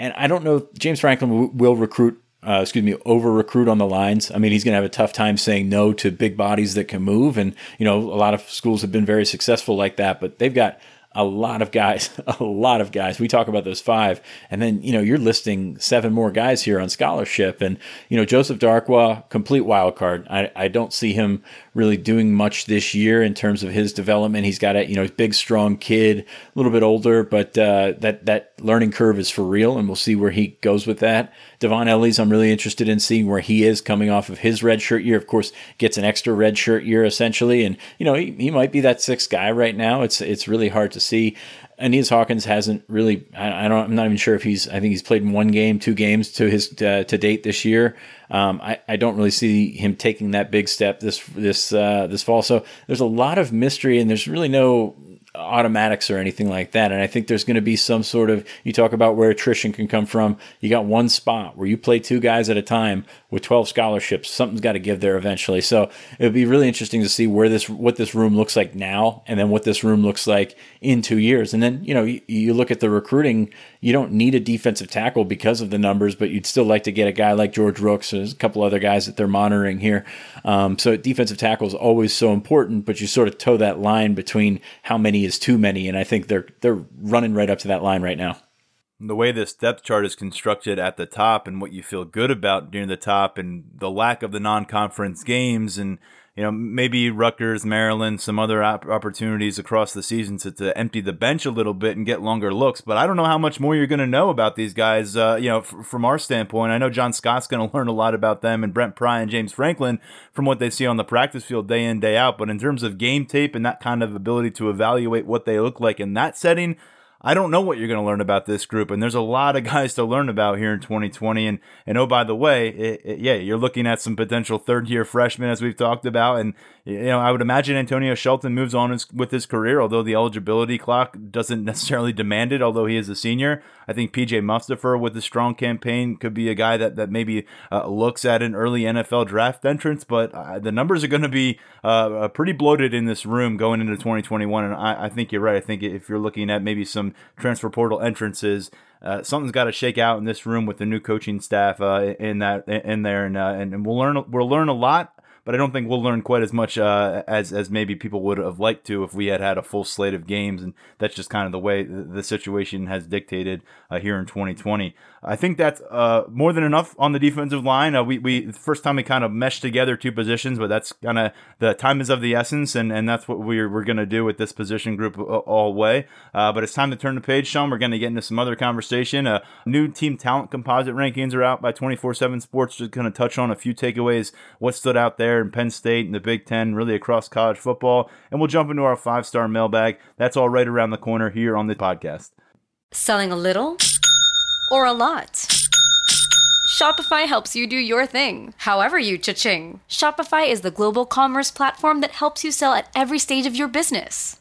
And I don't know if James Franklin will over-recruit on the lines. I mean, he's going to have a tough time saying no to big bodies that can move. And, a lot of schools have been very successful like that, but they've got a lot of guys. We talk about those five. And then, you're listing seven more guys here on scholarship. And, Joseph Darkwa, complete wild card. I don't see him really doing much this year in terms of his development. He's got a big, strong kid, a little bit older, but that learning curve is for real, and we'll see where he goes with that. Devon Ellis, I'm really interested in seeing where he is coming off of his redshirt year. Of course, gets an extra redshirt year, essentially. And, he might be that sixth guy right now. It's really hard to see. Aeneas Hawkins hasn't really, I'm not even sure if I think he's played in one game, two games to date this year. I don't really see him taking that big step this fall. So there's a lot of mystery, and there's really no automatics or anything like that. And I think there's going to be some sort of, you talk about where attrition can come from. You got one spot where you play two guys at a time with 12 scholarships. Something's got to give there eventually. So it would be really interesting to see what this room looks like now, and then what this room looks like in 2 years. And then, you look at the recruiting, you don't need a defensive tackle because of the numbers, but you'd still like to get a guy like George Rooks. There's a couple other guys that they're monitoring here. So defensive tackle is always so important, but you sort of toe that line between how many is too many, and I think they're running right up to that line right now. The way this depth chart is constructed at the top, and what you feel good about near the top, and the lack of the non-conference games, and maybe Rutgers, Maryland, some other opportunities across the season to empty the bench a little bit and get longer looks. But I don't know how much more you're going to know about these guys, from our standpoint. I know John Scott's going to learn a lot about them, and Brent Pry and James Franklin from what they see on the practice field day in, day out. But in terms of game tape and that kind of ability to evaluate what they look like in that setting, I don't know what you're going to learn about this group, and there's a lot of guys to learn about here in 2020. And oh, by the way, you're looking at some potential third-year freshmen, as we've talked about, and I would imagine Antonio Shelton moves on with his career, although the eligibility clock doesn't necessarily demand it, although he is a senior. I think P.J. Mustipher, with a strong campaign, could be a guy that maybe looks at an early NFL draft entrance, but the numbers are going to be pretty bloated in this room going into 2021, and I think you're right. I think if you're looking at maybe some transfer portal entrances, something's got to shake out in this room with the new coaching staff in there, and we'll learn a lot. But I don't think we'll learn quite as much as maybe people would have liked to if we had a full slate of games, and that's just kind of the way the situation has dictated here in 2020. I think that's more than enough on the defensive line. We first time we kind of meshed together two positions, but that's kind of the time is of the essence, and that's what we're going to do with this position group all way. But it's time to turn the page, Sean. We're going to get into some other conversation. New team talent composite rankings are out by 24/7 Sports. Just going to touch on a few takeaways, what stood out there in Penn State and the Big Ten, really across college football. And we'll jump into our 5-star mailbag. That's all right around the corner here on the podcast. Selling a little or a lot? Shopify helps you do your thing, however you cha-ching. Shopify is the global commerce platform that helps you sell at every stage of your business.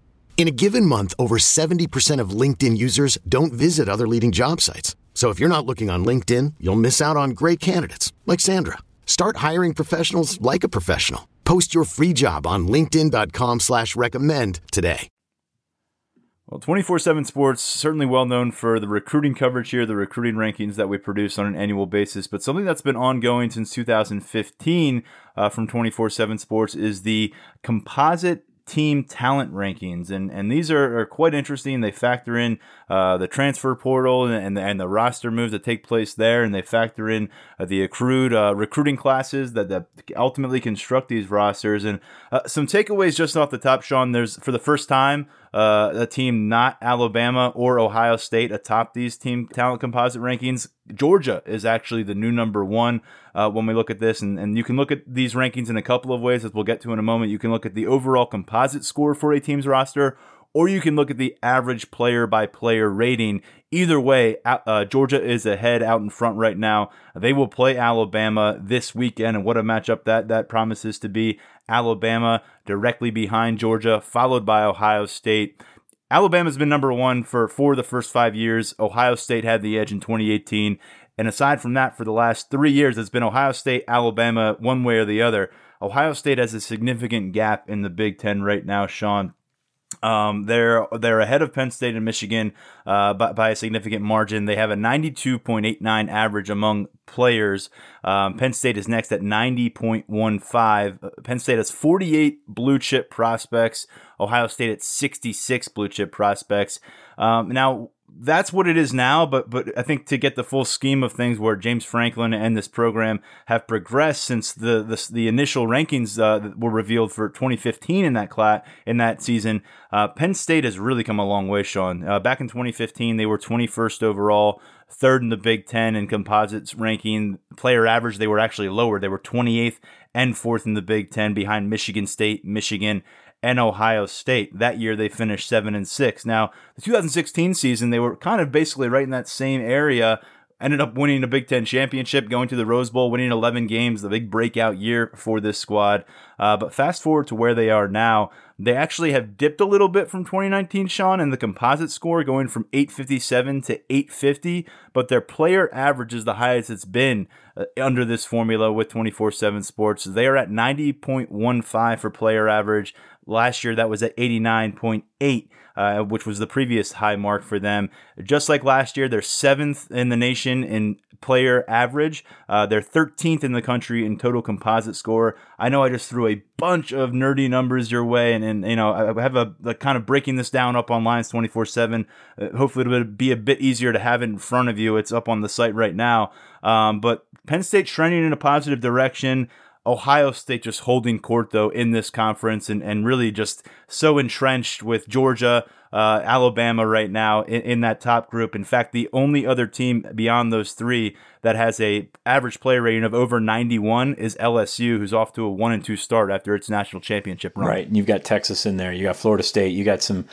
In a given month, over 70% of LinkedIn users don't visit other leading job sites. So if you're not looking on LinkedIn, you'll miss out on great candidates, like Sandra. Start hiring professionals like a professional. Post your free job on linkedin.com/recommend today. Well, 24/7 Sports, certainly well known for the recruiting coverage here, the recruiting rankings that we produce on an annual basis. But something that's been ongoing since 2015 from 24/7 Sports is the composite team talent rankings. And these are quite interesting. They factor in the transfer portal and the roster moves that take place there. And they factor in the accrued recruiting classes that ultimately construct these rosters. And some takeaways just off the top, Sean, there's for the first time, a team not Alabama or Ohio State atop these team talent composite rankings. Georgia is actually the new number one when we look at this. And you can look at these rankings in a couple of ways, as we'll get to in a moment. You can look at the overall composite score for a team's roster, or you can look at the average player-by-player rating. Either way, Georgia is ahead out in front right now. They will play Alabama this weekend, and what a matchup that promises to be. Alabama directly behind Georgia, followed by Ohio State. Alabama's been number one for four of the first 5 years. Ohio State had the edge in 2018. And aside from that, for the last 3 years, it's been Ohio State, Alabama, one way or the other. Ohio State has a significant gap in the Big Ten right now, Sean. They're ahead of Penn State and Michigan by a significant margin. They have a 92.89 average among players. Penn State is next at 90.15. Penn State has 48 blue chip prospects. Ohio State at 66 blue chip prospects. Now, that's what it is now, but I think to get the full scheme of things, where James Franklin and this program have progressed since the initial rankings that were revealed for 2015 in that class in that season, Penn State has really come a long way, Sean. Back in 2015, they were 21st overall, third in the Big Ten in composites ranking. Player average, they were actually lower. They were 28th and fourth in the Big Ten, behind Michigan State, Michigan, and Ohio State. That year, they finished 7-6. Now, the 2016 season, they were kind of basically right in that same area, ended up winning a Big Ten championship, going to the Rose Bowl, winning 11 games, the big breakout year for this squad. But fast forward to where they are now, they actually have dipped a little bit from 2019, Sean, in the composite score, going from 857 to 850, but their player average is the highest it's been under this formula with 24/7 Sports. They are at 90.15 for player average. Last year, that was at 89.8, which was the previous high mark for them. Just like last year, they're 7th in the nation in player average. They're 13th in the country in total composite score. I know I just threw a bunch of nerdy numbers your way, and you know, I have a kind of breaking this down up on Lions 24/7. Hopefully, it'll be a bit easier to have it in front of you. It's up on the site right now. But Penn State trending in a positive direction. Ohio State just holding court, though, in this conference and really just so entrenched with Georgia, Alabama right now in that top group. In fact, the only other team beyond those three that has a average player rating of over 91 is LSU, who's off to a 1-2 start after its national championship run. Right, and you've got Texas in there. You got Florida State. You got some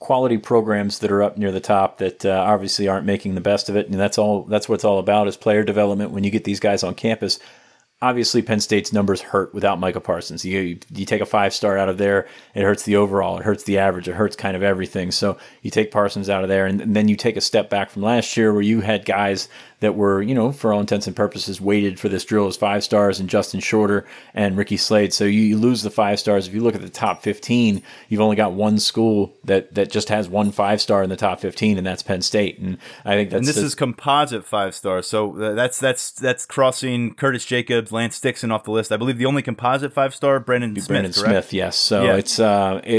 quality programs that are up near the top that obviously aren't making the best of it, and that's what it's all about is player development when you get these guys on campus. Obviously, Penn State's numbers hurt without Micah Parsons. You take a 5-star out of there, it hurts the overall, it hurts the average, it hurts kind of everything. So you take Parsons out of there, and then you take a step back from last year where you had guys that were, you know, for all intents and purposes, weighted for this drill as 5 stars, and Justin Shorter and Ricky Slade. So you lose the 5 stars. If you look at the top 15, you've only got one school that just has 1 5-star in the top 15, and that's Penn State. And I think that's is composite 5 stars. So that's crossing Curtis Jacobs, Lance Dixon off the list. I believe the only composite 5-star, Brandon Smith, yes. So yeah.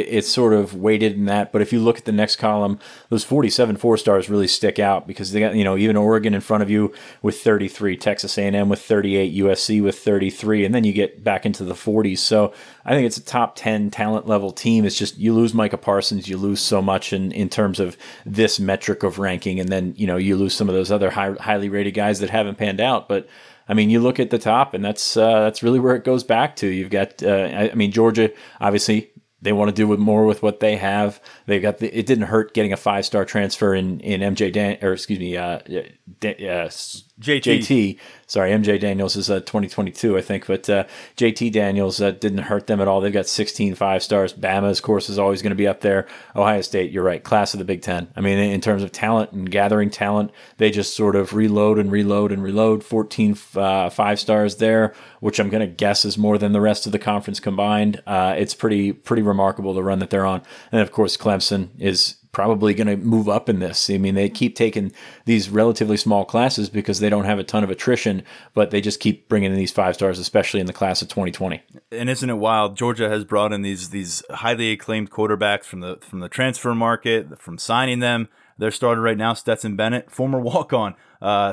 It's sort of weighted in that. But if you look at the next column, those 47 4 stars really stick out, because they got, you know, even Oregon in front of you with 33, Texas A&M with 38, USC with 33, and then you get back into the 40s. So I think it's a top 10 talent level team. It's just you lose Micah Parsons, you lose so much in terms of this metric of ranking, and then, you know, you lose some of those other highly rated guys that haven't panned out. But I mean, you look at the top, and that's really where it goes back to. You've got, Georgia, obviously, they want to do more with what they have. They've got it didn't hurt getting a 5-star transfer in JT. Sorry, MJ Daniels is 2022, I think. But JT Daniels didn't hurt them at all. They've got 16 5-stars. Bama, of course, is always going to be up there. Ohio State, you're right, class of the Big Ten. I mean, in terms of talent and gathering talent, they just sort of reload. 14 5-stars there, which I'm going to guess is more than the rest of the conference combined. It's pretty remarkable the run that they're on. And, of course, Clemson is probably going to move up in this. I mean, they keep taking these relatively small classes because they don't have a ton of attrition, but they just keep bringing in these 5 stars, especially in the class of 2020. And isn't it wild? Georgia has brought in these highly acclaimed quarterbacks from the transfer market, from signing them. Their starter right now, Stetson Bennett, former walk-on.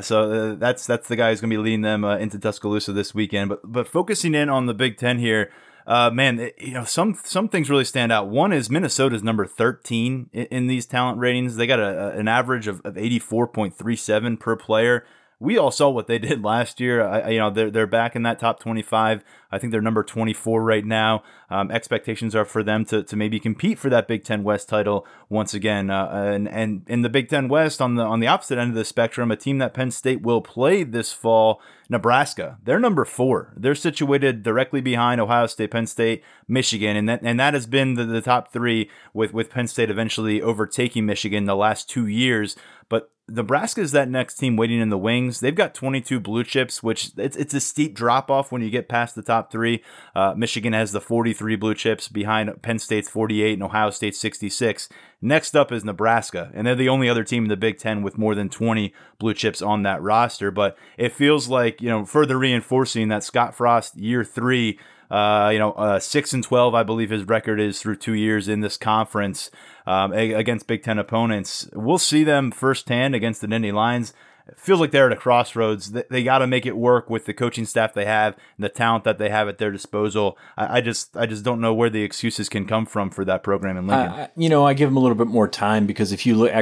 So that's the guy who's going to be leading them into Tuscaloosa this weekend. But focusing in on the Big Ten here, some things really stand out. One is Minnesota's number 13 in these talent ratings. They got an average of 84.37 per player. We all saw what they did last year. They're back in that top 25. I think they're number 24 right now. Expectations are for them to maybe compete for that Big Ten West title once again. And in the Big Ten West, on the opposite end of the spectrum, a team that Penn State will play this fall, Nebraska. They're number 4. They're situated directly behind Ohio State, Penn State, Michigan, and that has been the top 3, with Penn State eventually overtaking Michigan the last 2 years. But Nebraska is that next team waiting in the wings. They've got 22 blue chips, which it's a steep drop-off when you get past the top 3. Michigan has the 43 blue chips behind Penn State's 48 and Ohio State's 66. Next up is Nebraska, and they're the only other team in the Big Ten with more than 20 blue chips on that roster. But it feels like, you know, further reinforcing that Scott Frost year 3, 6-12, I believe his record is through 2 years in this conference against Big Ten opponents. We'll see them firsthand against the Indy Lions. It feels like they're at a crossroads. They got to make it work with the coaching staff they have and the talent that they have at their disposal. I just don't know where the excuses can come from for that program in Lincoln. I give them a little bit more time, because if you look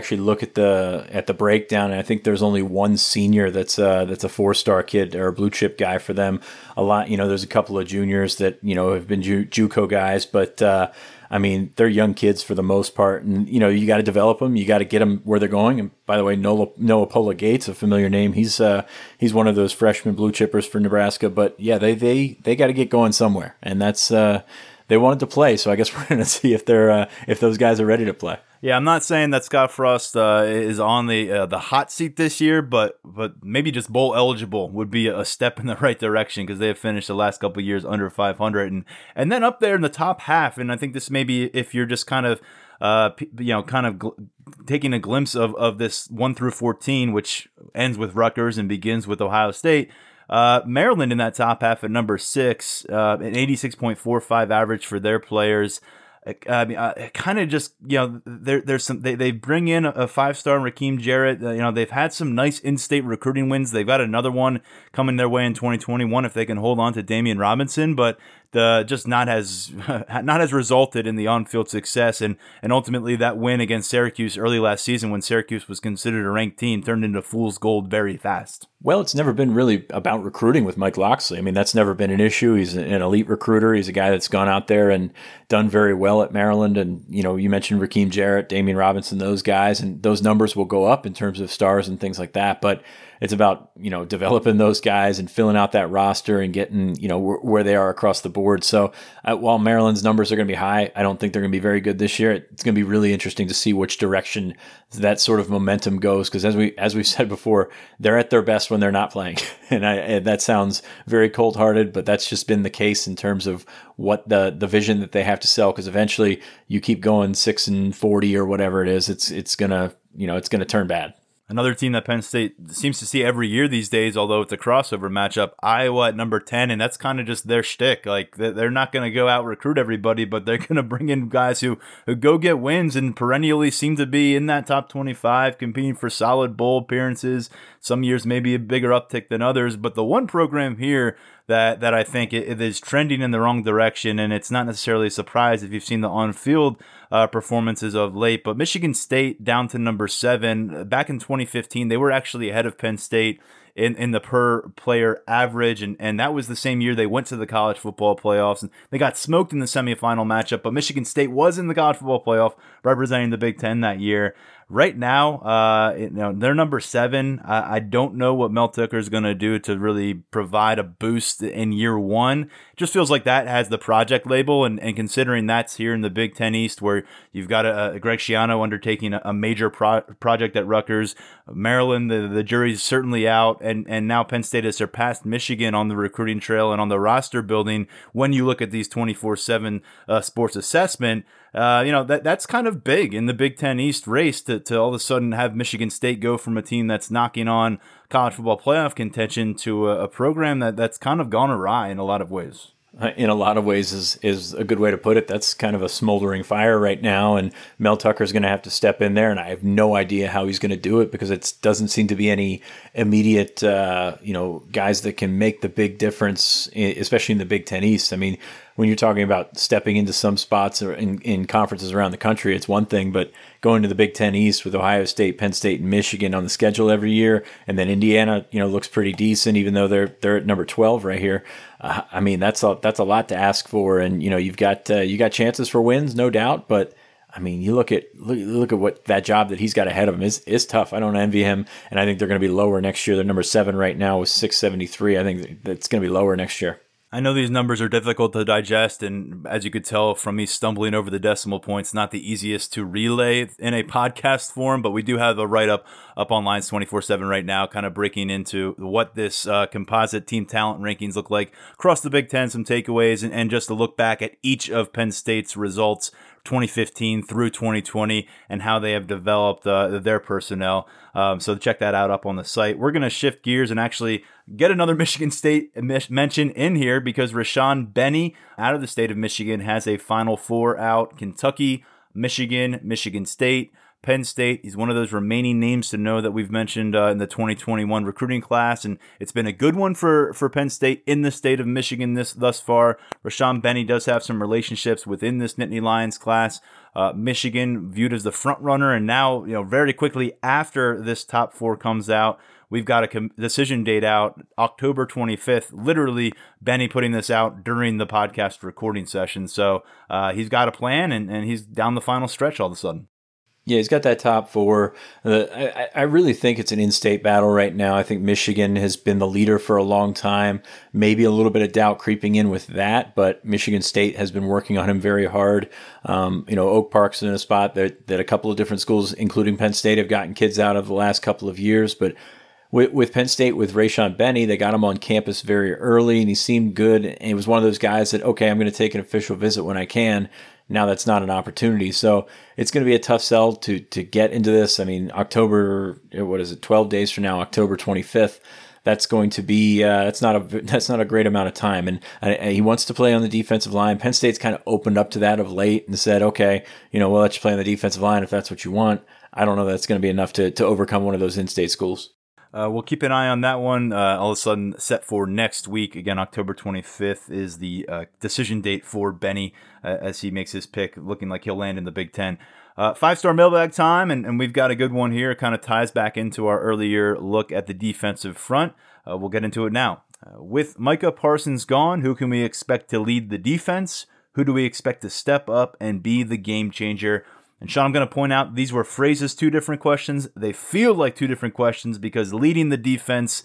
at the breakdown, and I think there's only one senior that's a 4-star kid or a blue chip guy for them. A lot, there's a couple of juniors that have been JUCO guys, but. They're young kids for the most part, and, you got to develop them. You got to get them where they're going. And by the way, Noah Pola-Gates, a familiar name. He's one of those freshman blue chippers for Nebraska, but yeah, they got to get going somewhere. And that's, they wanted to play. So I guess we're going to see if they're, if those guys are ready to play. Yeah, I'm not saying that Scott Frost is on the hot seat this year, but maybe just bowl eligible would be a step in the right direction, because they have finished the last couple of years under 500, and then up there in the top half. And I think this may be if you're just kind of taking a glimpse of this 1 through 14, which ends with Rutgers and begins with Ohio State. Maryland in that top half at number 6, an 86.45 average for their players. They bring in a 5-star Rakeem Jarrett. They've had some nice in-state recruiting wins. They've got another one coming their way in 2021 if they can hold on to Damian Robinson, but not has resulted in the on-field success, and ultimately that win against Syracuse early last season, when Syracuse was considered a ranked team, turned into fool's gold very fast. Well, it's never been really about recruiting with Mike Loxley. That's never been an issue. He's an elite recruiter. He's a guy that's gone out there and done very well at Maryland. And, you mentioned Rakeem Jarrett, Damian Robinson, those guys, and those numbers will go up in terms of stars and things like that. But It's about, you know, developing those guys and filling out that roster and getting, you know, where they are across the board. So while Maryland's numbers are going to be high, I don't think they're going to be very good this year. It's going to be really interesting to see which direction that sort of momentum goes, because as we've said before, they're at their best when they're not playing. And that sounds very cold-hearted, but that's just been the case in terms of what the vision that they have to sell, because eventually you keep going 6-40 or whatever it is, it's gonna turn bad. Another team that Penn State seems to see every year these days, although it's a crossover matchup, Iowa at number 10, and that's kind of just their shtick. Like, they're not going to go out recruit everybody, but they're going to bring in guys who go get wins and perennially seem to be in that top 25, competing for solid bowl appearances. Some years maybe a bigger uptick than others, but the one program here that I think it is trending in the wrong direction, and it's not necessarily a surprise if you've seen the on-field performances of late, but Michigan State down to number 7. Back in 2015, they were actually ahead of Penn State in the per-player average, and that was the same year they went to the college football playoffs, and they got smoked in the semifinal matchup, but Michigan State was in the college football playoff representing the Big Ten that year. Right now, they're number 7. I don't know what Mel Tucker is going to do to really provide a boost in year one. It just feels like that has the project label, and considering that's here in the Big Ten East, where you've got a Greg Schiano undertaking a major project at Rutgers, Maryland, the jury's certainly out, and now Penn State has surpassed Michigan on the recruiting trail and on the roster building. When you look at these 24/7 sports assessment, that's kind of big in the Big Ten East race to all of a sudden have Michigan State go from a team that's knocking on college football playoff contention to a program that's kind of gone awry in a lot of ways. In a lot of ways is a good way to put it. That's kind of a smoldering fire right now, and Mel Tucker's going to have to step in there, and I have no idea how he's going to do it, because it doesn't seem to be any immediate guys that can make the big difference, especially in the Big Ten East. I mean, when you're talking about stepping into some spots or in conferences around the country, it's one thing, but going to the Big Ten East with Ohio State, Penn State, and Michigan on the schedule every year, and then Indiana, looks pretty decent, even though they're at number 12 right here. I mean, that's a lot to ask for, and you've got chances for wins, no doubt, but I mean, you look at what that job that he's got ahead of him is tough. I don't envy him, and I think they're going to be lower next year. They're number 7 right now with 673. I think that's going to be lower next year. I know these numbers are difficult to digest, and as you could tell from me stumbling over the decimal points, not the easiest to relay in a podcast form, but we do have a write-up up on Lions 24-7 right now, kind of breaking into what this composite team talent rankings look like across the Big Ten, some takeaways, and just a look back at each of Penn State's results 2015 through 2020 and how they have developed their personnel. So check that out up on the site. We're going to shift gears and actually get another Michigan State mention in here, because Rashawn Benny out of the state of Michigan has a Final Four out. Kentucky, Michigan, Michigan State, Penn State. He's one of those remaining names to know that we've mentioned in the 2021 recruiting class, and it's been a good one for Penn State in the state of Michigan thus far. Rashawn Benny does have some relationships within this Nittany Lions class. Michigan viewed as the front runner, and now very quickly after this top four comes out, we've got a decision date out October 25th. Literally, Benny putting this out during the podcast recording session, so he's got a plan, and he's down the final stretch all of a sudden. Yeah, he's got that top four. I really think it's an in-state battle right now. I think Michigan has been the leader for a long time. Maybe a little bit of doubt creeping in with that, but Michigan State has been working on him very hard. Oak Park's in a spot that a couple of different schools, including Penn State, have gotten kids out of the last couple of years. But with Penn State, with Rashawn Benny, they got him on campus very early, and he seemed good. And he was one of those guys that, okay, I'm going to take an official visit when I can. Now that's not an opportunity. So it's going to be a tough sell to get into this. I mean, October, 12 days from now, October 25th, that's going to be, that's not a great amount of time. And he wants to play on the defensive line. Penn State's kind of opened up to that of late and said, okay, we'll let you play on the defensive line if that's what you want. I don't know that's going to be enough to overcome one of those in-state schools. We'll keep an eye on that one. All of a sudden, set for next week. Again, October 25th is the decision date for Benny as he makes his pick, looking like he'll land in the Big Ten. Five-star mailbag time, and we've got a good one here. It kind of ties back into our earlier look at the defensive front. We'll get into it now. With Micah Parsons gone, who can we expect to lead the defense? Who do we expect to step up and be the game changer? And Sean, I'm going to point out these were phrases, two different questions. They feel like two different questions because leading the defense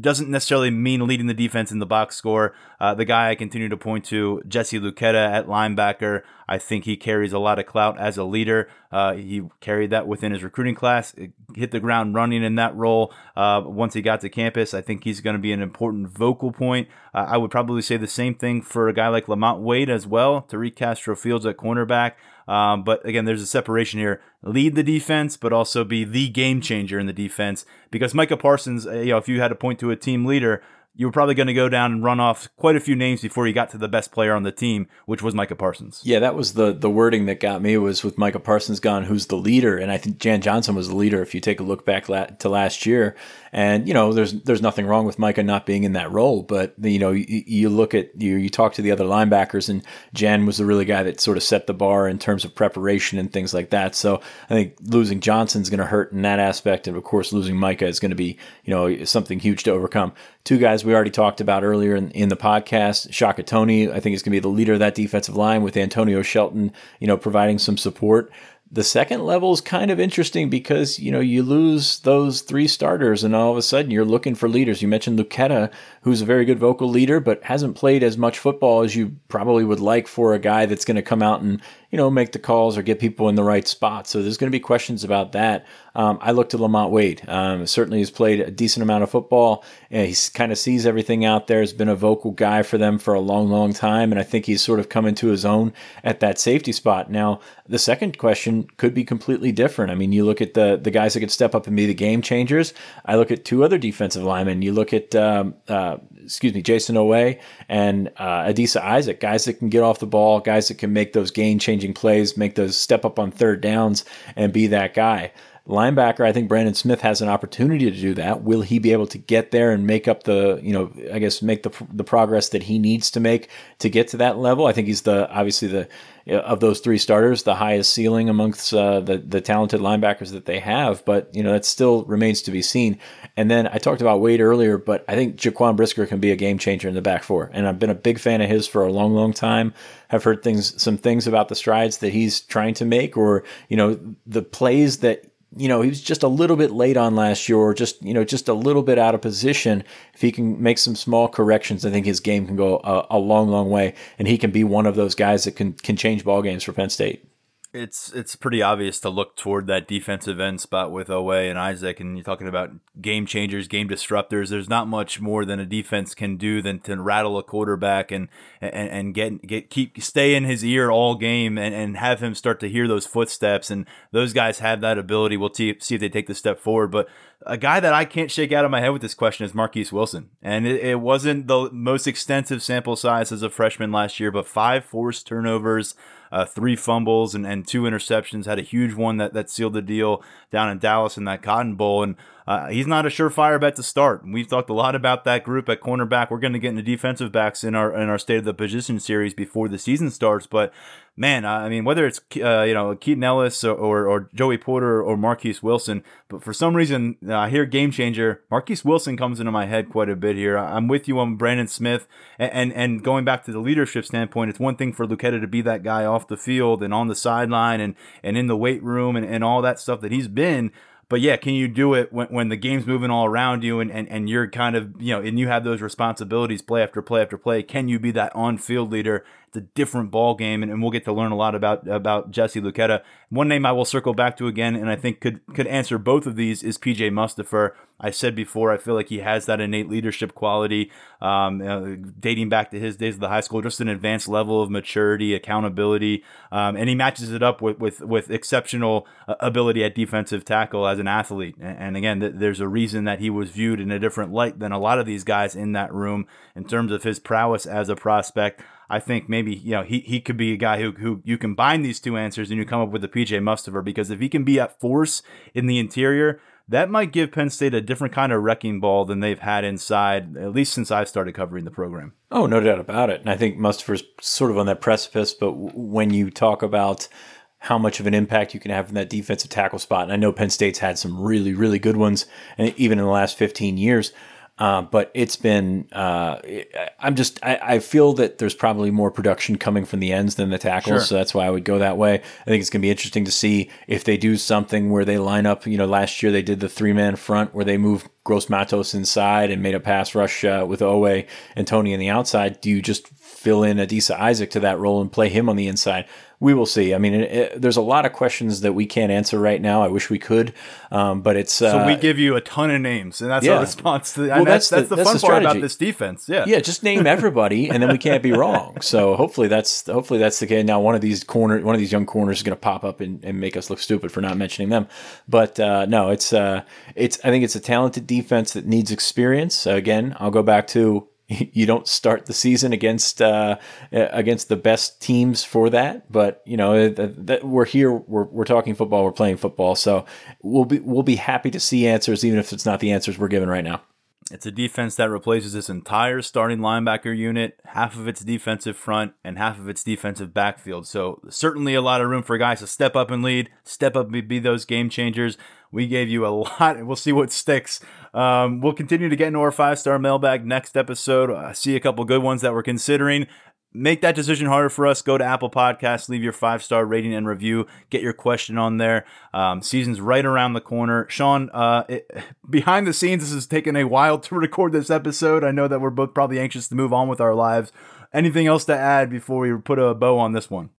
doesn't necessarily mean leading the defense in the box score. The guy I continue to point to, Jesse Luketa at linebacker, I think he carries a lot of clout as a leader. He carried that within his recruiting class, hit the ground running in that role. Once he got to campus, I think he's going to be an important vocal point. I would probably say the same thing for a guy like Lamont Wade as well, Tariq Castro-Fields at cornerback. But again, there's a separation here. Lead the defense, but also be the game changer in the defense. Because Micah Parsons, if you had to point to a team leader, you were probably going to go down and run off quite a few names before you got to the best player on the team, which was Micah Parsons. Yeah, that was the wording that got me, was with Micah Parsons gone, who's the leader? And I think Jan Johnson was the leader if you take a look back to last year. And, there's nothing wrong with Micah not being in that role. But, you look at, you talk to the other linebackers, and Jan was the really guy that sort of set the bar in terms of preparation and things like that. So I think losing Johnson's going to hurt in that aspect. And, of course, losing Micah is going to be, something huge to overcome. Two guys we already talked about earlier in the podcast, Shaka Toney, I think is going to be the leader of that defensive line with Antonio Shelton, providing some support. The second level is kind of interesting because, you lose those three starters and all of a sudden you're looking for leaders. You mentioned Luketa, who's a very good vocal leader, but hasn't played as much football as you probably would like for a guy that's going to come out and, make the calls or get people in the right spot. So there's going to be questions about that. I look to Lamont Wade. Certainly has played a decent amount of football. He kind of sees everything out there. Has been a vocal guy for them for a long, long time. And I think he's sort of come into his own at that safety spot. Now, the second question could be completely different. I mean, you look at the guys that could step up and be the game changers. I look at two other defensive linemen. You look at Jayson Oweh and Adisa Isaac, guys that can get off the ball, guys that can make those game-changing plays, make those step up on third downs and be that guy. Linebacker, I think Brandon Smith has an opportunity to do that. Will he be able to get there and make up the progress that he needs to make to get to that level? I think he's of those three starters, the highest ceiling amongst the talented linebackers that they have. But, that still remains to be seen. And then I talked about Wade earlier, but I think Jaquan Brisker can be a game changer in the back four. And I've been a big fan of his for a long, long time. I've heard some things about the strides that he's trying to make or, the plays that, he was just a little bit late on last year or just a little bit out of position. If he can make some small corrections, I think his game can go a long, long way, and he can be one of those guys that can change ball games for Penn State. It's pretty obvious to look toward that defensive end spot with Oweh and Isaac, and you're talking about game changers, game disruptors. There's not much more than a defense can do than to rattle a quarterback and stay in his ear all game and have him start to hear those footsteps. And those guys have that ability. We'll see if they take the step forward. But a guy that I can't shake out of my head with this question is Marquise Wilson, and it wasn't the most extensive sample size as a freshman last year, but 5 forced turnovers. 3 fumbles and 2 interceptions, had a huge one that sealed the deal down in Dallas in that Cotton Bowl. And he's not a surefire bet to start. We've talked a lot about that group at cornerback. We're going to get into defensive backs in our State of the Position series before the season starts. But, man, I mean, whether it's Keaton Ellis or Joey Porter or Marquise Wilson, but for some reason I hear game changer. Marquise Wilson comes into my head quite a bit here. I'm with you on Brandon Smith, and going back to the leadership standpoint, it's one thing for Luketa to be that guy off the field and on the sideline and in the weight room and all that stuff that he's been. But yeah, can you do it when the game's moving all around you and you're kind of, and you have those responsibilities play after play after play? Can you be that on-field leader? It's a different ball game, and we'll get to learn a lot about Jesse Luketa. One name I will circle back to again, and I think could answer both of these, is P.J. Mustipher. I said before, I feel like he has that innate leadership quality, dating back to his days of the high school, just an advanced level of maturity, accountability, and he matches it up with exceptional ability at defensive tackle as an athlete. And again, there's a reason that he was viewed in a different light than a lot of these guys in that room in terms of his prowess as a prospect. I think maybe he could be a guy who you combine these two answers and you come up with a P.J. Mustipher, because if he can be at force in the interior, that might give Penn State a different kind of wrecking ball than they've had inside, at least since I've started covering the program. Oh, no doubt about it. And I think Mustipher's sort of on that precipice, but when you talk about how much of an impact you can have in that defensive tackle spot, and I know Penn State's had some really, really good ones, and even in the last 15 years, But it's been, I feel that there's probably more production coming from the ends than the tackles. Sure. So that's why I would go that way. I think it's going to be interesting to see if they do something where they line up. You know, last year they did the 3-man front where they moved Gross-Matos inside and made a pass rush with Oweh and Toney on the outside. Do you just fill in Adisa Isaac to that role and play him on the inside? We will see. I mean, there's a lot of questions that we can't answer right now. I wish we could, but it's... So we give you a ton of names, and that's our response. That's the fun part about this defense. Yeah, just name everybody, and then we can't be wrong. So hopefully that's the case. Now, one of these young corners is going to pop up and make us look stupid for not mentioning them. But no, I think it's a talented defense that needs experience. So again, I'll go back to... You don't start the season against the best teams for that, but you know we're here. We're talking football. We're playing football, so we'll be happy to see answers, even if it's not the answers we're given right now. It's a defense that replaces this entire starting linebacker unit, half of its defensive front, and half of its defensive backfield. So certainly a lot of room for guys to step up and lead, step up and be those game changers. We gave you a lot, and we'll see what sticks. We'll continue to get into our 5-star mailbag next episode. I see a couple good ones that we're considering. Make that decision harder for us. Go to Apple Podcasts, leave your 5-star rating and review. Get your question on there. Season's right around the corner. Sean, behind the scenes, this has taken a while to record this episode. I know that we're both probably anxious to move on with our lives. Anything else to add before we put a bow on this one?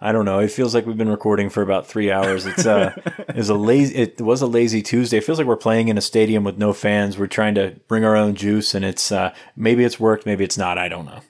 I don't know. It feels like we've been recording for about 3 hours. It was a lazy Tuesday. It feels like we're playing in a stadium with no fans. We're trying to bring our own juice, and it's maybe it's worked, maybe it's not. I don't know.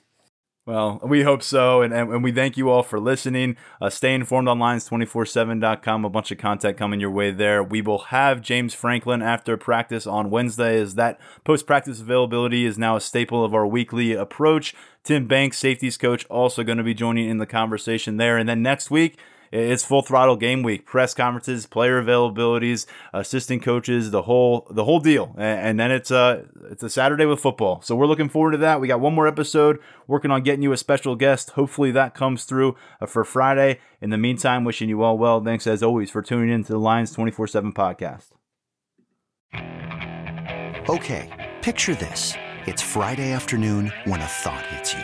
Well, we hope so, and we thank you all for listening. Stay informed on Lions247.com. A bunch of content coming your way there. We will have James Franklin after practice on Wednesday, as that post-practice availability is now a staple of our weekly approach. Tim Banks, safeties coach, also going to be joining in the conversation there. And then next week, it's full throttle game week. Press conferences, player availabilities, assistant coaches, the whole deal. And then it's a Saturday with football. So we're looking forward to that. We got one more episode working on getting you a special guest. Hopefully that comes through for Friday. In the meantime, wishing you all well. Thanks, as always, for tuning in to the Lions 24-7 podcast. Okay, picture this. It's Friday afternoon when a thought hits you.